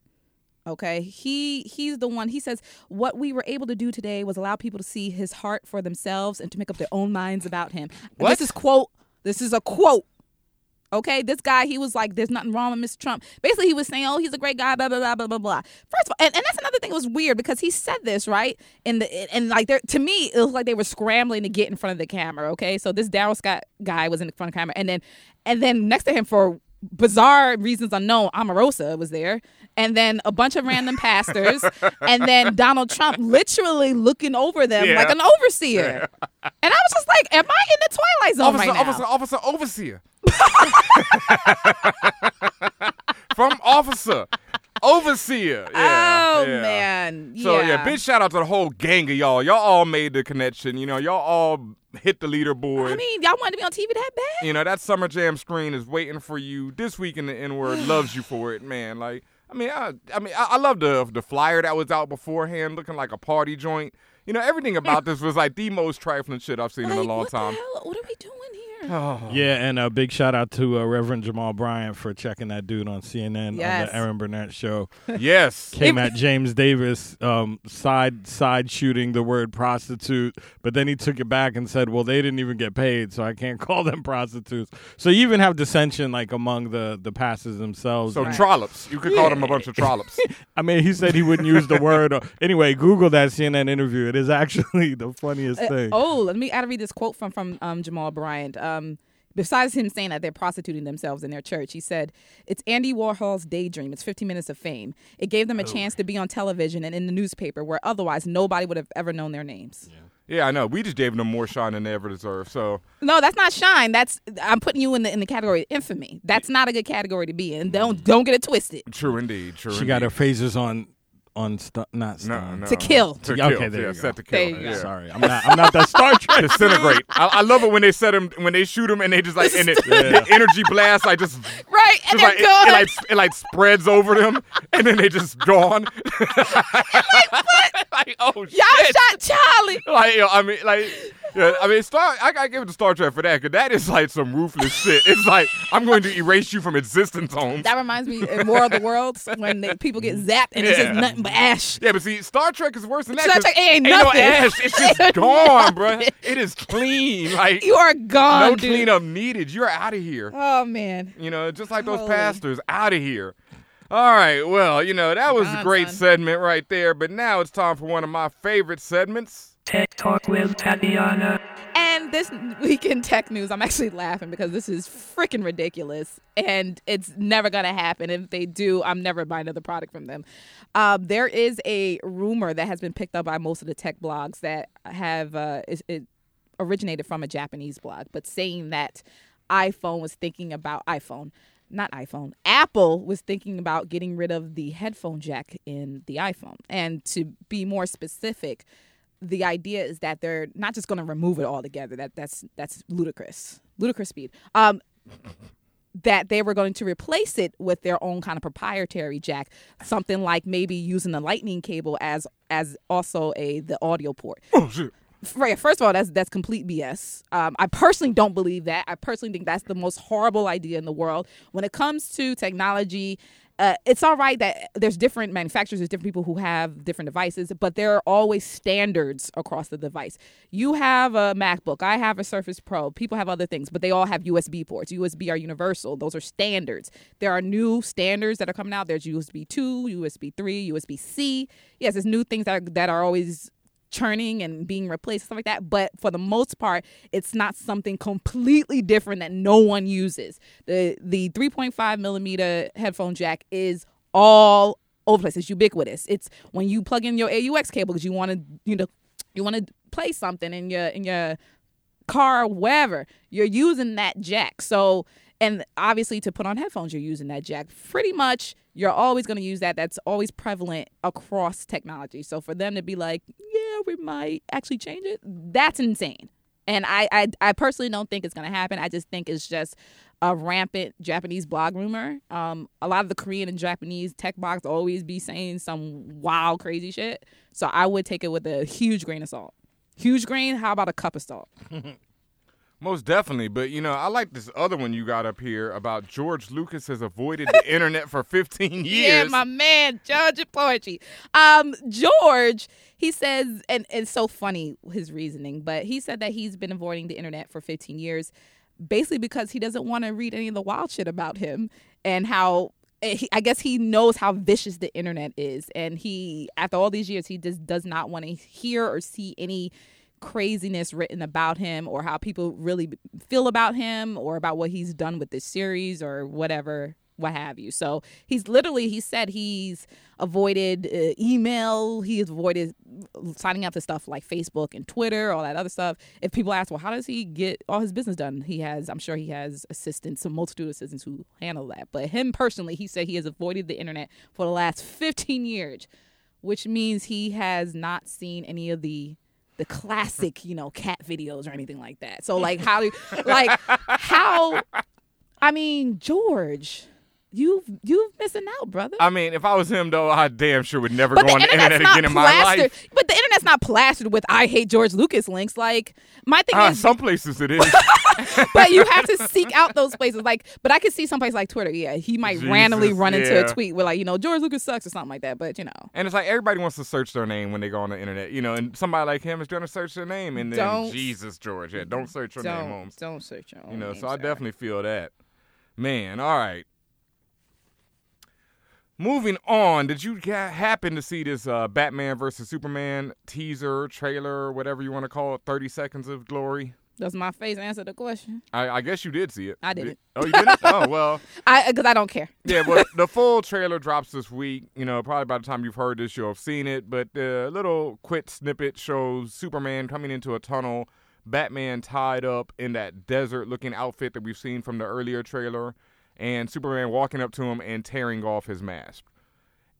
Okay, he's the one. He says what we were able to do today was allow people to see his heart for themselves and to make up their own minds about him. What? This is a quote. Okay, this guy, he was like, there's nothing wrong with Mr. Trump. Basically, he was saying, he's a great guy, blah, blah, blah, blah, blah, blah. First of all, and that's another thing that was weird because he said this, right? To me, it was like they were scrambling to get in front of the camera, okay? So this Darryl Scott guy was in front of the camera. And then next to him for bizarre reasons unknown, Omarosa was there. And then a bunch of random pastors. And then Donald Trump literally looking over them like an overseer. Yeah. And I was just like, am I in the Twilight Zone right now? Officer, overseer. From officer, overseer. Yeah, man. Yeah. So big shout out to the whole gang of y'all. Y'all all made the connection. Y'all all hit the leaderboard. I mean, y'all wanted to be on TV that bad. That Summer Jam screen is waiting for you. This Week in the N-Word loves you for it, man. Like, I love the flyer that was out beforehand, looking like a party joint. Everything about this was like the most trifling shit I've seen in a long time. The hell? What are we doing here? Oh. Yeah, and a big shout out to Reverend Jamal Bryant for checking that dude on CNN on the Aaron Burnett show. Yes, came at James Davis side shooting the word prostitute, but then he took it back and said, "Well, they didn't even get paid, so I can't call them prostitutes." So you even have dissension like among the pastors themselves. So trollops, you could call them a bunch of trollops. I mean, he said he wouldn't use the word. Anyway, Google that CNN interview. It is actually the funniest thing. I gotta read this quote from Jamal Bryant. Besides him saying that they're prostituting themselves in their church, he said, "It's Andy Warhol's daydream. It's 15 minutes of fame. It gave them a chance to be on television and in the newspaper where otherwise nobody would have ever known their names." Yeah, I know. We just gave them more shine than they ever deserve. So no, that's not shine. That's I'm putting you in the category of infamy. That's not a good category to be in. Don't get it twisted. True indeed. She got her phasers on To Kill. Okay, there you go. Set to Kill. Yeah. Sorry, I'm not that Star Trek. Disintegrate. I love it when they set him, when they shoot him, and they just like, and the energy blast, like just right, and they're like, gone. It spreads over them, and then they just gone. Like, oh shit! Y'all shot Charlie. I gotta give it to Star Trek for that, because that is like some ruthless shit. It's like, I'm going to erase you from existence, Holmes. That reminds me of War of the Worlds, when people get zapped and it's just nothing but ash. Yeah, but see, Star Trek is worse than that. Star Trek ain't nothing. No ash. It's just gone, bro. It is clean. Like, you are gone, dude. No cleanup needed. You're out of here. Oh, man. Just like those pastors, out of here. All right, well, that was a great segment right there, but now it's time for one of my favorite segments. Tech Talk with Tatiana. And this week in tech news, I'm actually laughing because this is freaking ridiculous, and it's never going to happen. If they do, I'm never buying another product from them. There is a rumor that has been picked up by most of the tech blogs that have originated from a Japanese blog, but saying that Apple was thinking about getting rid of the headphone jack in the iPhone. And to be more specific, the idea is that they're not just going to remove it altogether. That's ludicrous speed. That they were going to replace it with their own kind of proprietary jack, something like maybe using the lightning cable as also the audio port. Oh shit. First of all, that's complete BS. I personally don't believe that. I personally think that's the most horrible idea in the world. When it comes to technology, it's all right that there's different manufacturers, there's different people who have different devices, but there are always standards across the device. You have a MacBook. I have a Surface Pro. People have other things, but they all have USB ports. USB are universal. Those are standards. There are new standards that are coming out. There's USB 2, USB 3, USB-C. Yes, there's new things that are always churning and being replaced, stuff like that. But for the most part, it's not something completely different that no one uses. The 3.5 millimeter headphone jack is all over the place. It's ubiquitous. It's when you plug in your AUX cable because you want to play something in your car or wherever, you're using that jack. So, and obviously to put on headphones, you're using that jack. Pretty much you're always going to use that. That's always prevalent across technology. So for them to be like, yeah, we might actually change it, that's insane. And I personally don't think it's going to happen. I just think it's just a rampant Japanese blog rumor. A lot of the Korean and Japanese tech blogs always be saying some wild, crazy shit. So I would take it with a huge grain of salt. Huge grain? How about a cup of salt? Most definitely. But, I like this other one you got up here about George Lucas has avoided the internet for 15 years. Yeah, my man, George of Poetry. George, he says, and it's so funny, his reasoning, but he said that he's been avoiding the internet for 15 years basically because he doesn't want to read any of the wild shit about him and how, I guess he knows how vicious the internet is. And he, after all these years, he just does not want to hear or see any craziness written about him or how people really feel about him or about what he's done with this series or whatever, what have you. So he said he's avoided email. He has avoided signing up to stuff like Facebook and Twitter, all that other stuff. If people ask, well, how does he get all his business done? I'm sure he has assistants, a multitude of assistants who handle that. But him personally, he said he has avoided the internet for the last 15 years, which means he has not seen any of the classic, cat videos or anything like that. So, George, you've missing out, brother. I mean, if I was him, though, I damn sure would never go on the internet again in my life. But the internet's not plastered with I hate George Lucas links. Like, my thing is... Some places it is. But you have to seek out those places. But I could see someplace like Twitter. Yeah, he might randomly run into a tweet where George Lucas sucks or something like that. But and it's like everybody wants to search their name when they go on the internet. And somebody like him is going to search their name. And then Jesus, George, yeah, don't search your name, Holmes. Don't search your own. So I definitely feel that, man. All right. Moving on, did you happen to see this Batman versus Superman teaser, trailer, whatever you want to call it, 30 Seconds of Glory? Does my face answer the question? I guess you did see it. I didn't. Oh, you didn't? Oh, well. Because I don't care. Yeah, well, the full trailer drops this week. Probably by the time you've heard this, you'll have seen it. But the little quick snippet shows Superman coming into a tunnel, Batman tied up in that desert-looking outfit that we've seen from the earlier trailer, and Superman walking up to him and tearing off his mask.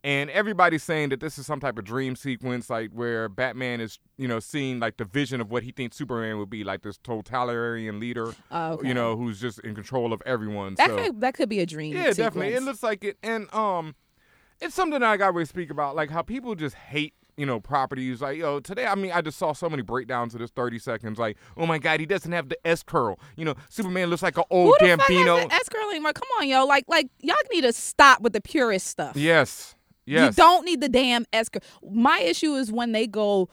And everybody's saying that this is some type of dream sequence, like where Batman is, seeing like the vision of what he thinks Superman would be, like this totalitarian leader, okay, who's just in control of everyone. That could be a dream sequence. Yeah, definitely. It looks like it. And it's something that I always speak about, like how people just hate, properties. Like, today, I just saw so many breakdowns of this 30 seconds. Like, oh my God, he doesn't have the S curl. Superman looks like an old Gambino. Who the fuck has the S curl anymore? Come on, yo. Like y'all need to stop with the purist stuff. Yes. You don't need the damn escort. My issue is when they go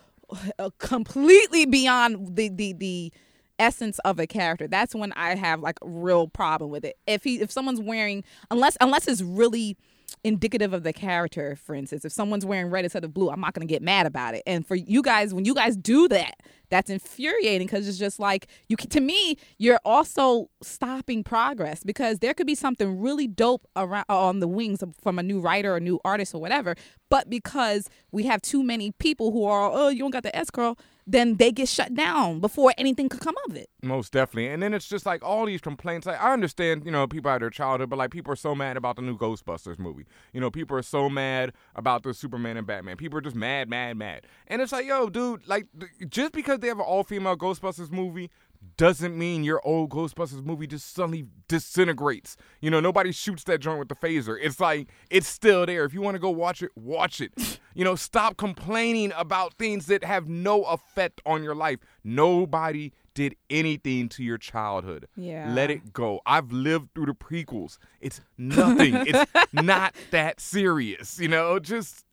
completely beyond the essence of a character. That's when I have like a real problem with it. If someone's wearing, unless it's really indicative of the character, for instance, if someone's wearing red instead of blue, I'm not going to get mad about it. And for you guys, when you guys do that, that's infuriating because it's just like, to me, you're also stopping progress because there could be something really dope around on the wings from a new writer or new artist or whatever. But because we have too many people who are, you don't got the S curl, then they get shut down before anything could come of it. Most definitely. And then it's just like all these complaints. Like, I understand, you know, people had their childhood, but like people are so mad about the new Ghostbusters movie. You know, people are so mad about the Superman and Batman. People are just mad, mad, mad. And it's like, yo, dude, like just because they have an all-female Ghostbusters movie doesn't mean your old Ghostbusters movie just suddenly disintegrates. You know, nobody shoots that joint with the phaser. It's like, it's still there. If you want to go watch it, watch it. You know, stop complaining about things that have no effect on your life. Nobody did anything to your childhood. Yeah. Let it go. I've lived through the prequels. It's nothing. It's not that serious. You know, just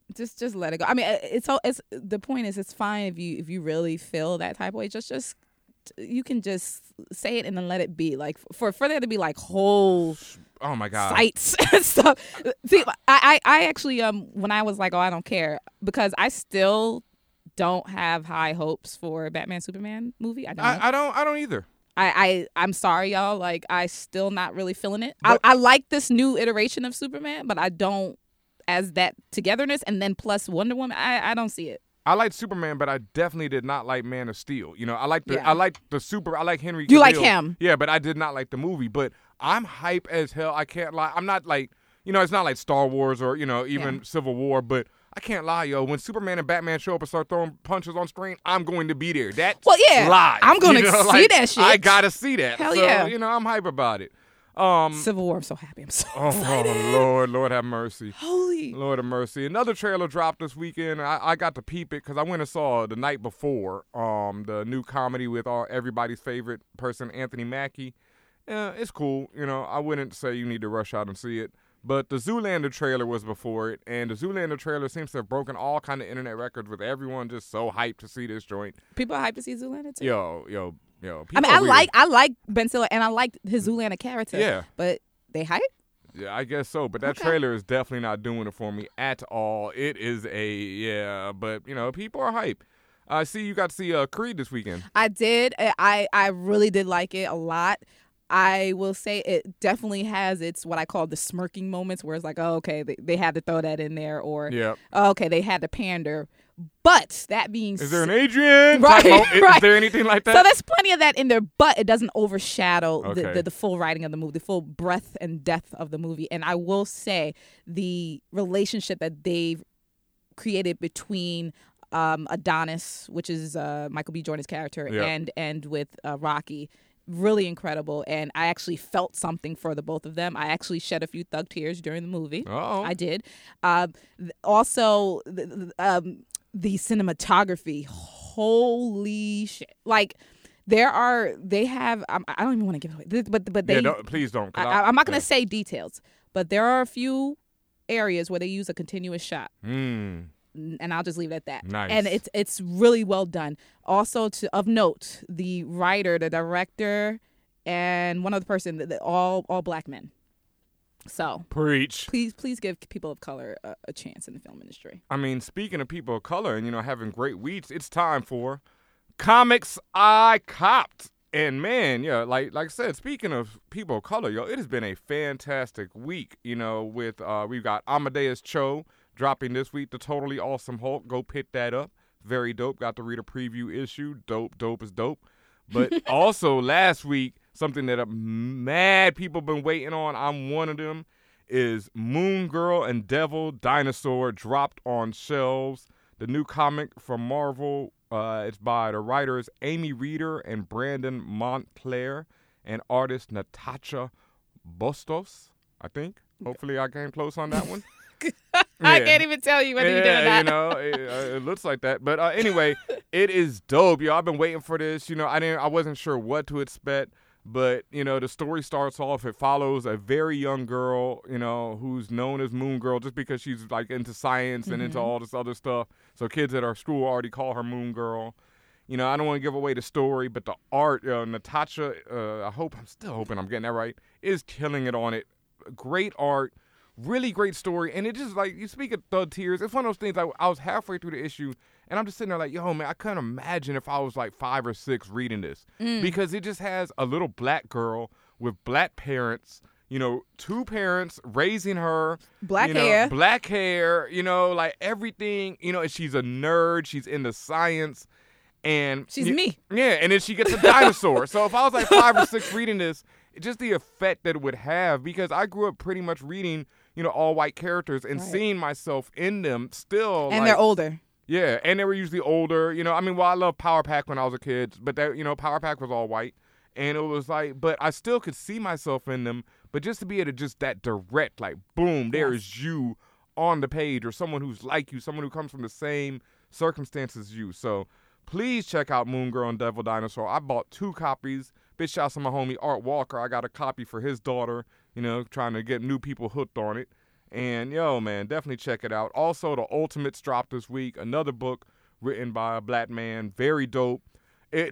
let it go. I mean, it's the point is, it's fine if you really feel that type of way. Just you can just say it and then let it be. Like for there to be like whole. Oh my God! Sites and stuff. See, I actually when I was like, oh, I don't care, because I still don't have high hopes for Batman Superman movie. I don't either. I'm sorry, y'all. Like, I still not really feeling it. But I like this new iteration of Superman, but I don't as that togetherness, and then plus Wonder Woman. I don't see it. I liked Superman, but I definitely did not like Man of Steel. You know, I like Henry Cavill. You like him? Yeah, but I did not like the movie. But I'm hype as hell. I can't lie. I'm not like, you know, it's not like Star Wars or, you know, even Civil War, but I can't lie, yo. When Superman and Batman show up and start throwing punches on screen, I'm going to be there. That's live. I'm going to see that shit. I got to see that. Hell yeah. You know, I'm hype about it. Civil War, I'm so happy. I'm so excited. Oh, Lord have mercy. Holy. Lord have mercy. Another trailer dropped this weekend. I got to peep it because I went and saw the night before the new comedy with everybody's favorite person, Anthony Mackie. Yeah, it's cool. You know, I wouldn't say you need to rush out and see it. But the Zoolander trailer was before it, and the Zoolander trailer seems to have broken all kind of internet records with everyone just so hyped to see this joint. People are hyped to see Zoolander too? Yo. I mean, I like Ben Stiller, and I like his Zoolander character. Yeah. But they hyped? Yeah, I guess so. But that trailer is definitely not doing it for me at all. It is but, you know, people are hyped. I see you got to see Creed this weekend. I did. I really did like it a lot. I will say it definitely has its what I call the smirking moments where it's like, oh, okay, they had to throw that in there, or, oh, okay, they had to pander. But that being said. Is there an Adrian? Right, right. Is there anything like that? So there's plenty of that in there, but it doesn't overshadow the full writing of the movie, the full breadth and depth of the movie. And I will say the relationship that they've created between Adonis, which is Michael B. Jordan's character, and with Rocky, really incredible, and I actually felt something for the both of them. I actually shed a few thug tears during the movie. Oh, I did. Also, the cinematography. Holy shit! Like, they have. I don't even want to give it away, but they. Yeah, please don't. I'm not going to say details, but there are a few areas where they use a continuous shot. Mm. And I'll just leave it at that. Nice. And it's really well done. Also, of note, the writer, the director, and one other person, all black men. So preach. Please give people of color a chance in the film industry. I mean, speaking of people of color and, you know, having great weeks, it's time for Comics I Copped. And, man, yeah, like I said, speaking of people of color, yo, it has been a fantastic week, you know, with we've got Amadeus Cho dropping this week, The Totally Awesome Hulk. Go pick that up. Very dope. Got to read a preview issue. Dope is dope. But also last week, something that mad people been waiting on, I'm one of them, is Moon Girl and Devil Dinosaur dropped on shelves. The new comic from Marvel, it's by the writers Amy Reeder and Brandon Montclair and artist Natasha Bustos, I think. Hopefully I came close on that one. Yeah. I can't even tell you whether you did or not. You know, it looks like that. But anyway, it is dope, yo. I've been waiting for this. You know, I wasn't sure what to expect, but you know, the story starts off. It follows a very young girl, you know, who's known as Moon Girl just because she's like into science and into all this other stuff. So kids at our school already call her Moon Girl. You know, I don't want to give away the story, but the art, Natasha, I'm still hoping I'm getting that right, is killing it on it. Great art. Really great story, and it just, like, you speak of thug tears, it's one of those things, like, I was halfway through the issue, and I'm just sitting there like, yo, man, I couldn't imagine if I was, like, 5 or 6 reading this. Because it just has a little black girl with black parents, you know, 2 parents raising her. Black hair, you know, like, everything, you know, and she's a nerd, she's into science, And she's me. Yeah, and then she gets a dinosaur. So if I was like 5 or 6 reading this, just the effect that it would have, because I grew up pretty much reading, you know, all white characters and seeing myself in them still. And like, they're older. Yeah, and they were usually older. You know, I mean, well, I loved Power Pack when I was a kid, but that, you know, Power Pack was all white. And it was like, but I still could see myself in them. But just to be able to just that direct, like, boom, there is you on the page, or someone who's like you, someone who comes from the same circumstances as you. So please check out Moon Girl and Devil Dinosaur. I bought 2 copies. Big shouts to my homie Art Walker. I got a copy for his daughter, you know, trying to get new people hooked on it. And, yo, man, definitely check it out. Also, The Ultimates dropped this week, another book written by a black man. Very dope.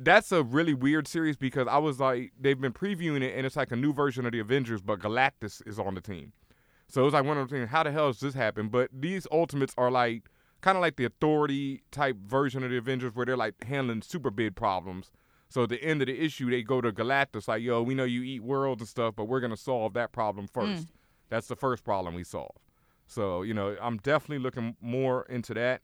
That's a really weird series because I was like, they've been previewing it, and it's like a new version of the Avengers, but Galactus is on the team. So it was like one of the things, how the hell does this happen? But these Ultimates are like kind of like the Authority-type version of the Avengers where they're like handling super big problems. So at the end of the issue, they go to Galactus like, yo, we know you eat worlds and stuff, but we're going to solve that problem first. That's the first problem we solve. So, you know, I'm definitely looking more into that.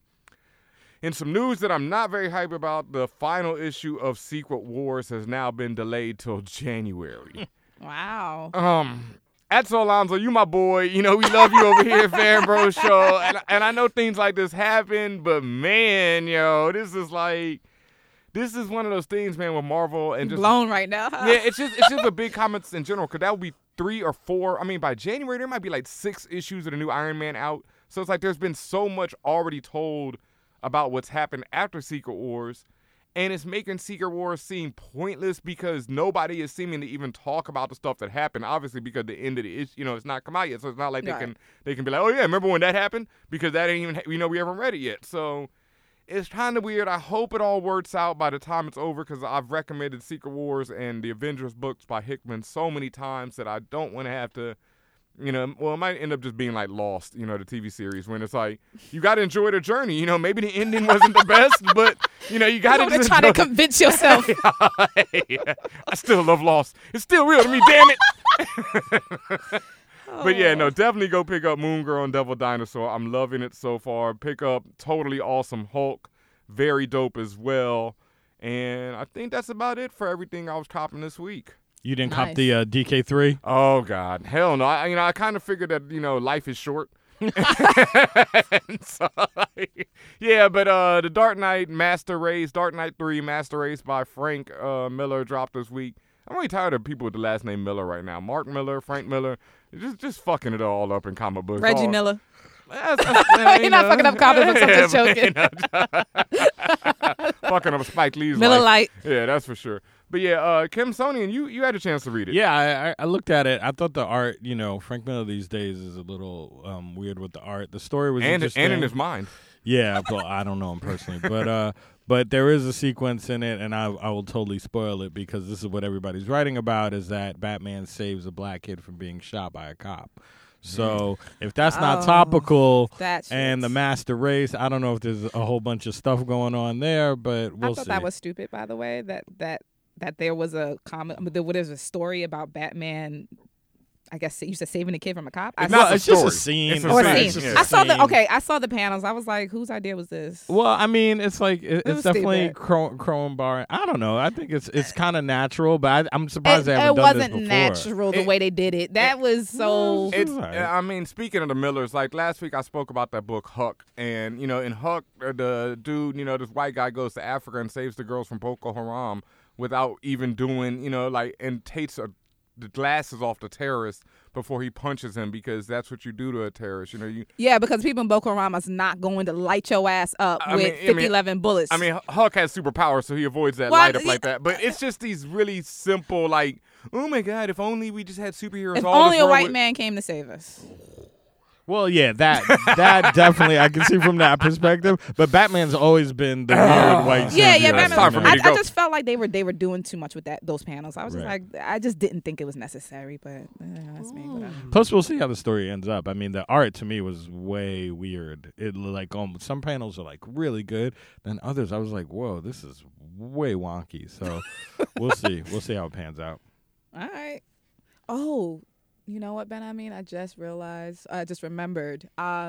In some news that I'm not very hyped about, the final issue of Secret Wars has now been delayed till January. Wow. Atzo Alonso, you my boy. You know, we love you over here at Fan Bro Show. And I know things like this happen, but man, yo, this is like... This is one of those things, man, with Marvel and just blown right now. Huh? Yeah, it's just a big comments in general because that would be 3 or 4. I mean, by January there might be like 6 issues of the new Iron Man out. So it's like there's been so much already told about what's happened after Secret Wars, and it's making Secret Wars seem pointless because nobody is seeming to even talk about the stuff that happened. Obviously, because the end of the issue, you know, it's not come out yet, so it's not like they can be like, oh yeah, remember when that happened? Because that ain't even we haven't read it yet, so. It's kind of weird. I hope it all works out by the time it's over because I've recommended Secret Wars and the Avengers books by Hickman so many times that I don't want to have to, you know, well, it might end up just being like Lost, you know, the TV series when it's like, you got to enjoy the journey. You know, maybe the ending wasn't the best, but, you know, you got to just try to convince yourself. Hey, I still love Lost. It's still real to me, damn it. But, yeah, no, definitely go pick up Moon Girl and Devil Dinosaur. I'm loving it so far. Pick up Totally Awesome Hulk. Very dope as well. And I think that's about it for everything I was copping this week. You didn't cop the DK3? Oh, God. Hell no. I kind of figured that, you know, life is short. So, like, yeah, but the Dark Knight Master Race, Dark Knight 3 Master Race by Frank Miller dropped this week. I'm really tired of people with the last name Miller right now. Mark Miller, Frank Miller, just fucking it all up in comic books. Reggie Miller. You're not fucking up comic books. I'm just joking. Fucking up Spike Lee's Miller Lite. Yeah, that's for sure. But yeah, Kimsonian, you had a chance to read it. Yeah, I looked at it. I thought the art, you know, Frank Miller these days is a little weird with the art. The story was interesting. And in his mind. Yeah, well, I don't know him personally, but. But there is a sequence in it, and I will totally spoil it because this is what everybody's writing about, is that Batman saves a black kid from being shot by a cop. So if that's not topical and the master race, I don't know if there's a whole bunch of stuff going on there, but we'll see. I thought that was stupid, by the way, that there was a comment. There was a story about Batman, I guess you said saving a kid from a cop. It's just a scene. I saw the panels. I was like, whose idea was this? Well, I mean, it's like it's definitely Cronenberg. I don't know. I think it's kind of natural, but I'm surprised they haven't done this before. It wasn't natural the way they did it. That was so. I mean, speaking of the Millers, like last week I spoke about that book Huck, and you know, in Huck, the dude, you know, this white guy goes to Africa and saves the girls from Boko Haram without even doing, you know, like and takes the glasses off the terrorist before he punches him because that's what you do to a terrorist. You know, because people in Boko Haram is not going to light your ass up with 50-11 bullets. I mean, Hulk has superpowers, so he avoids that light up like that. But it's just these really simple, like, oh, my God, if only we just had superheroes. If only a white man came to save us. Well, yeah, that definitely I can see from that perspective. But Batman's always been the weird white. Yeah, Batman. I just felt like they were doing too much with those panels. I was just like, I just didn't think it was necessary. But that's me. Plus, we'll see how the story ends up. I mean, the art to me was way weird. It like some panels are like really good, then others I was like, whoa, this is way wonky. So we'll see. We'll see how it pans out. All right. Oh. You know what, Ben? I mean, I just remembered. Do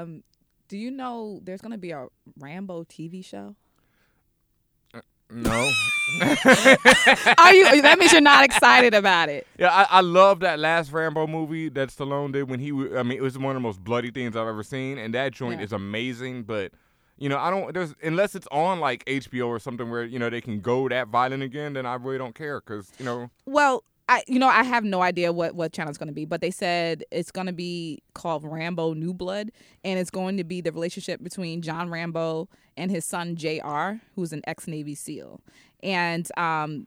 you know there's going to be a Rambo TV show? No. Are you? That means you're not excited about it. Yeah, I love that last Rambo movie that Stallone did when he. I mean, it was one of the most bloody things I've ever seen, and that joint is amazing. But you know, I don't. There's unless it's on like HBO or something where you know they can go that violent again, then I really don't care because you know. Well. I have no idea what channel it's going to be, but they said it's going to be called Rambo New Blood, and it's going to be the relationship between John Rambo and his son, J.R., who's an ex-Navy SEAL. And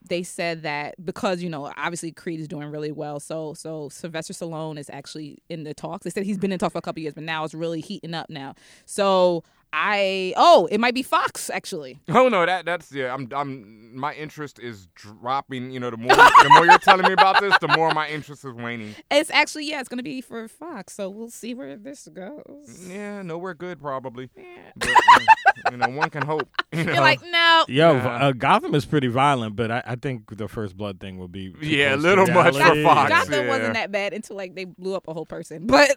they said that because, you know, obviously Creed is doing really well, so Sylvester Stallone is actually in the talks. They said he's been in talks for a couple of years, but now it's really heating up now. So... it might be Fox actually. Oh no, that's my interest is dropping. You know, the more you're telling me about this, the more my interest is waning. It's actually it's gonna be for Fox, so we'll see where this goes. Yeah, nowhere good probably. Yeah. But, you know, one can hope. You know? You're like no. Yo, Gotham is pretty violent, but I think the first blood thing will be a little much for Fox. Gotham wasn't that bad until like they blew up a whole person, but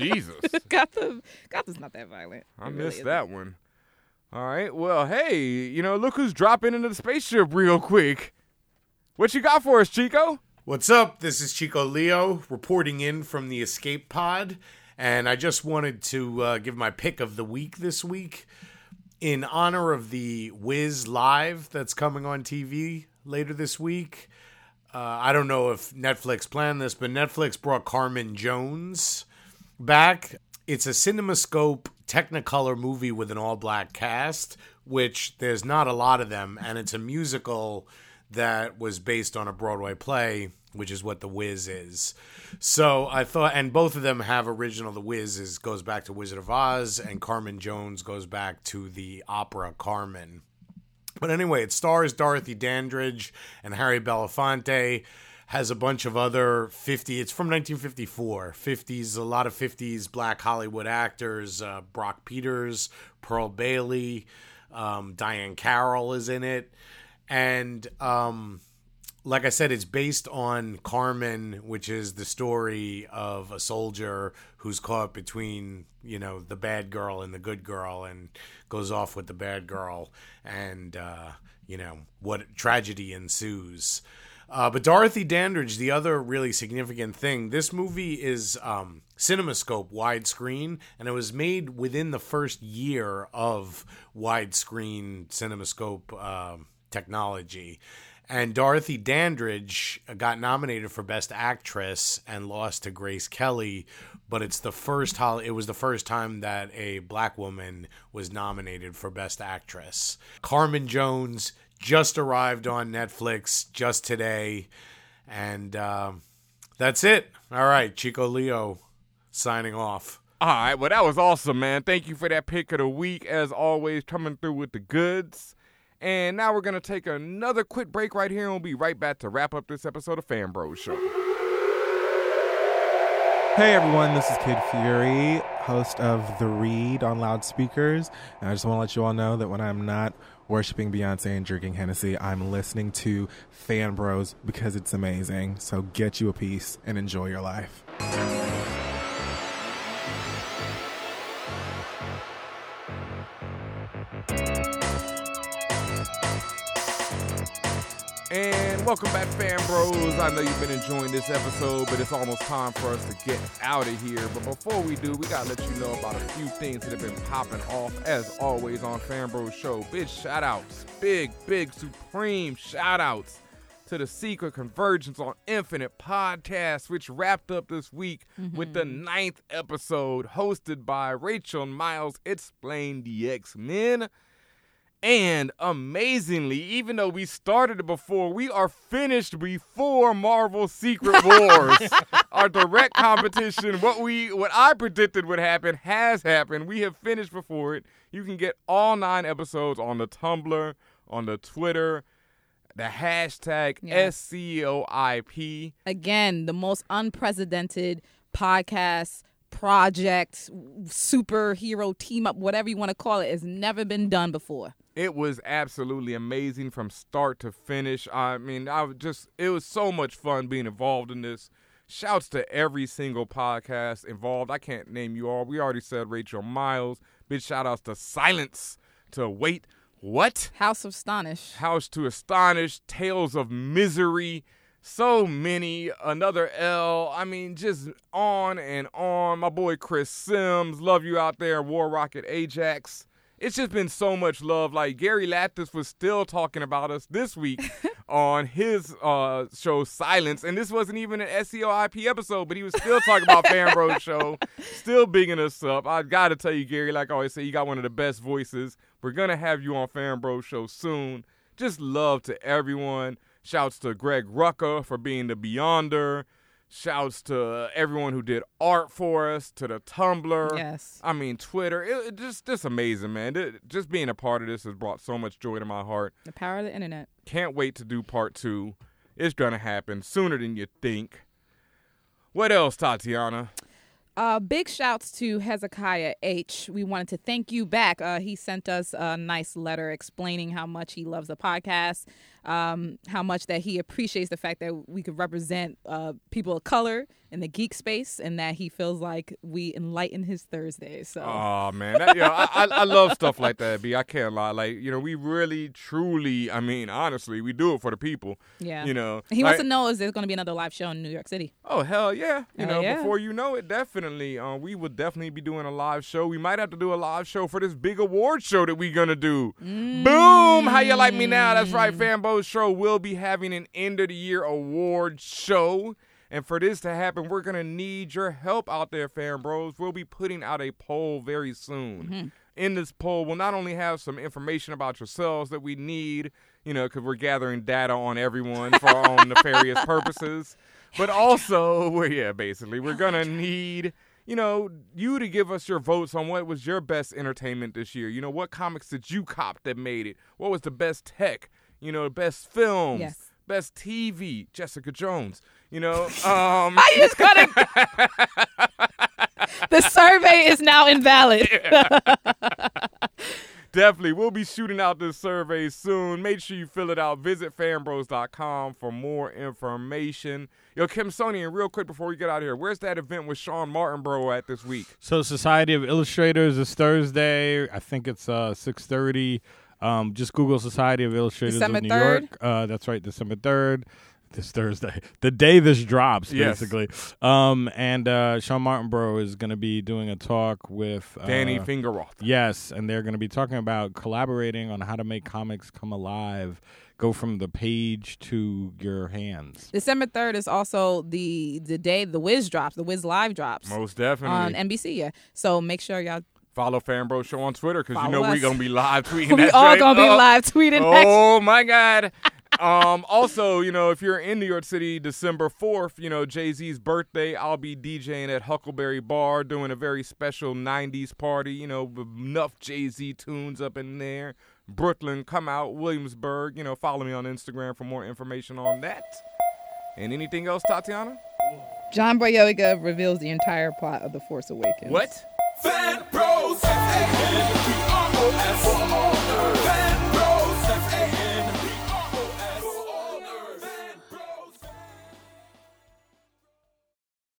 Jesus, Gotham's not that violent. I missed that one. All right. Well, hey, you know, look who's dropping into the spaceship real quick. What you got for us, Chico? What's up? This is Chico Leo reporting in from the escape pod. And I just wanted to give my pick of the week this week in honor of the Wiz Live that's coming on TV later this week. I don't know if Netflix planned this, but Netflix brought Carmen Jones back. It's a CinemaScope Technicolor movie with an all-black cast, which there's not a lot of them, and it's a musical that was based on a Broadway play, which is what The Wiz is. So I thought, and both of them have original. The Wiz goes back to Wizard of Oz, and Carmen Jones goes back to the opera Carmen. But anyway, it stars Dorothy Dandridge and Harry Belafonte. Has a bunch of other 50s. It's from 1954. 50s, a lot of 50s black Hollywood actors. Brock Peters, Pearl Bailey, Diane Carroll is in it. And like I said, it's based on Carmen, which is the story of a soldier who's caught between, you know, the bad girl and the good girl and goes off with the bad girl. And, you know, what tragedy ensues. But Dorothy Dandridge, the other really significant thing, this movie is CinemaScope widescreen, and it was made within the first year of widescreen CinemaScope technology. And Dorothy Dandridge got nominated for Best Actress and lost to Grace Kelly, but it was the first time that a black woman was nominated for Best Actress. Carmen Jones just arrived on Netflix just today, and that's it. All right, Chico Leo signing off. All right, well, that was awesome, man. Thank you for that pick of the week, as always, coming through with the goods. And now we're going to take another quick break right here, and we'll be right back to wrap up this episode of Fan Bros Show. Hey, everyone, this is Kid Fury, host of The Read on Loudspeakers, and I just want to let you all know that when I'm not worshiping Beyonce and drinking Hennessy, I'm listening to Fan Bros because it's amazing. So get you a piece and enjoy your life. And welcome back, Fan Bros. I know you've been enjoying this episode, but it's almost time for us to get out of here. But before we do, we gotta let you know about a few things that have been popping off, as always, on Fan Bros Show. Big shout-outs, big, supreme shout-outs to the Secret Convergence on Infinite Podcast, which wrapped up this week with the 9th episode, hosted by Rachel Miles, Explain the X-Men. And amazingly, even though we started it before, we are finished before Marvel Secret Wars. Our direct competition, what I predicted would happen, has happened. We have finished before it. You can get all 9 episodes on the Tumblr, on the Twitter, the hashtag SCOIP. Again, the most unprecedented podcast project, superhero team-up, whatever you want to call it, has never been done before. It was absolutely amazing from start to finish. I mean, it was so much fun being involved in this. Shouts to every single podcast involved. I can't name you all. We already said Rachel Miles. Big shout-outs to Silence, to Wait What? House of Astonish. House to Astonish, Tales of Misery, so many, another L. I mean, just on and on. My boy Chris Sims, love you out there, War Rocket Ajax. It's just been so much love. Like, Gary Lattis was still talking about us this week on his show, Silence. And this wasn't even an SEOIP episode, but he was still talking about Fan Bros Show, still bigging us up. I got to tell you, Gary, like I always say, you got one of the best voices. We're going to have you on Fan Bros Show soon. Just love to everyone. Shouts to Greg Rucka for being the Beyonder. Shouts to everyone who did art for us, to the Tumblr. Yes. I mean, Twitter. It just amazing, man. Just being a part of this has brought so much joy to my heart. The power of the internet. Can't wait to do part two. It's going to happen sooner than you think. What else, Tatiana? Big shouts to Hezekiah H. We wanted to thank you back. He sent us a nice letter explaining how much he loves the podcast, how much that he appreciates the fact that we could represent people of color in the geek space, and that he feels like we enlighten his Thursdays. So. Oh, man. That, you know, I love stuff like that, B. I can't lie. Like, you know, we really, truly, I mean, honestly, we do it for the people. Yeah. You know. He wants to know, is there going to be another live show in New York City? Oh, hell yeah. You know, before you know it, definitely. We will definitely be doing a live show. We might have to do a live show for this big award show that we're going to do. Mm. Boom! How you like me now? That's right, Fanbo's Show will be having an end-of-the-year award show. And for this to happen, we're going to need your help out there, Fan Bros. We'll be putting out a poll very soon. Mm-hmm. In this poll, we'll not only have some information about yourselves that we need, you know, because we're gathering data on everyone for our own nefarious purposes, but also, we're going to need, you know, you to give us your votes on what was your best entertainment this year. You know, what comics did you cop that made it? What was the best tech? You know, the best films, yes. Best TV, Jessica Jones. You know, I just gotta. The survey is now invalid. Yeah. Definitely. We'll be shooting out this survey soon. Make sure you fill it out. Visit fanbros.com for more information. Yo, Kimsonian, real quick before we get out of here, where's that event with Sean Martinborough at this week? So Society of Illustrators is Thursday. I think it's 6:30. Just Google Society of Illustrators December of New 3rd. York. That's right, December 3rd. This Thursday, the day this drops, basically. Yes. And Sean Martinborough is going to be doing a talk with Danny Fingeroth. Yes, and they're going to be talking about collaborating on how to make comics come alive, go from the page to your hands. December 3rd is also the day The Wiz drops, The Wiz Live drops. Most definitely. On NBC, yeah. So make sure y'all follow Fan Bro Show on Twitter, because you know we're going to be live tweeting. We're all going to be live tweeting. Oh, my God. Also, you know, if you're in New York City, December 4th, you know, Jay-Z's birthday, I'll be DJing at Huckleberry Bar, doing a very special 90s party, you know, with enough Jay-Z tunes up in there. Brooklyn, come out, Williamsburg, you know, follow me on Instagram for more information on that. And anything else, Tatiana? John Boyega reveals the entire plot of The Force Awakens. What? Fan Bros!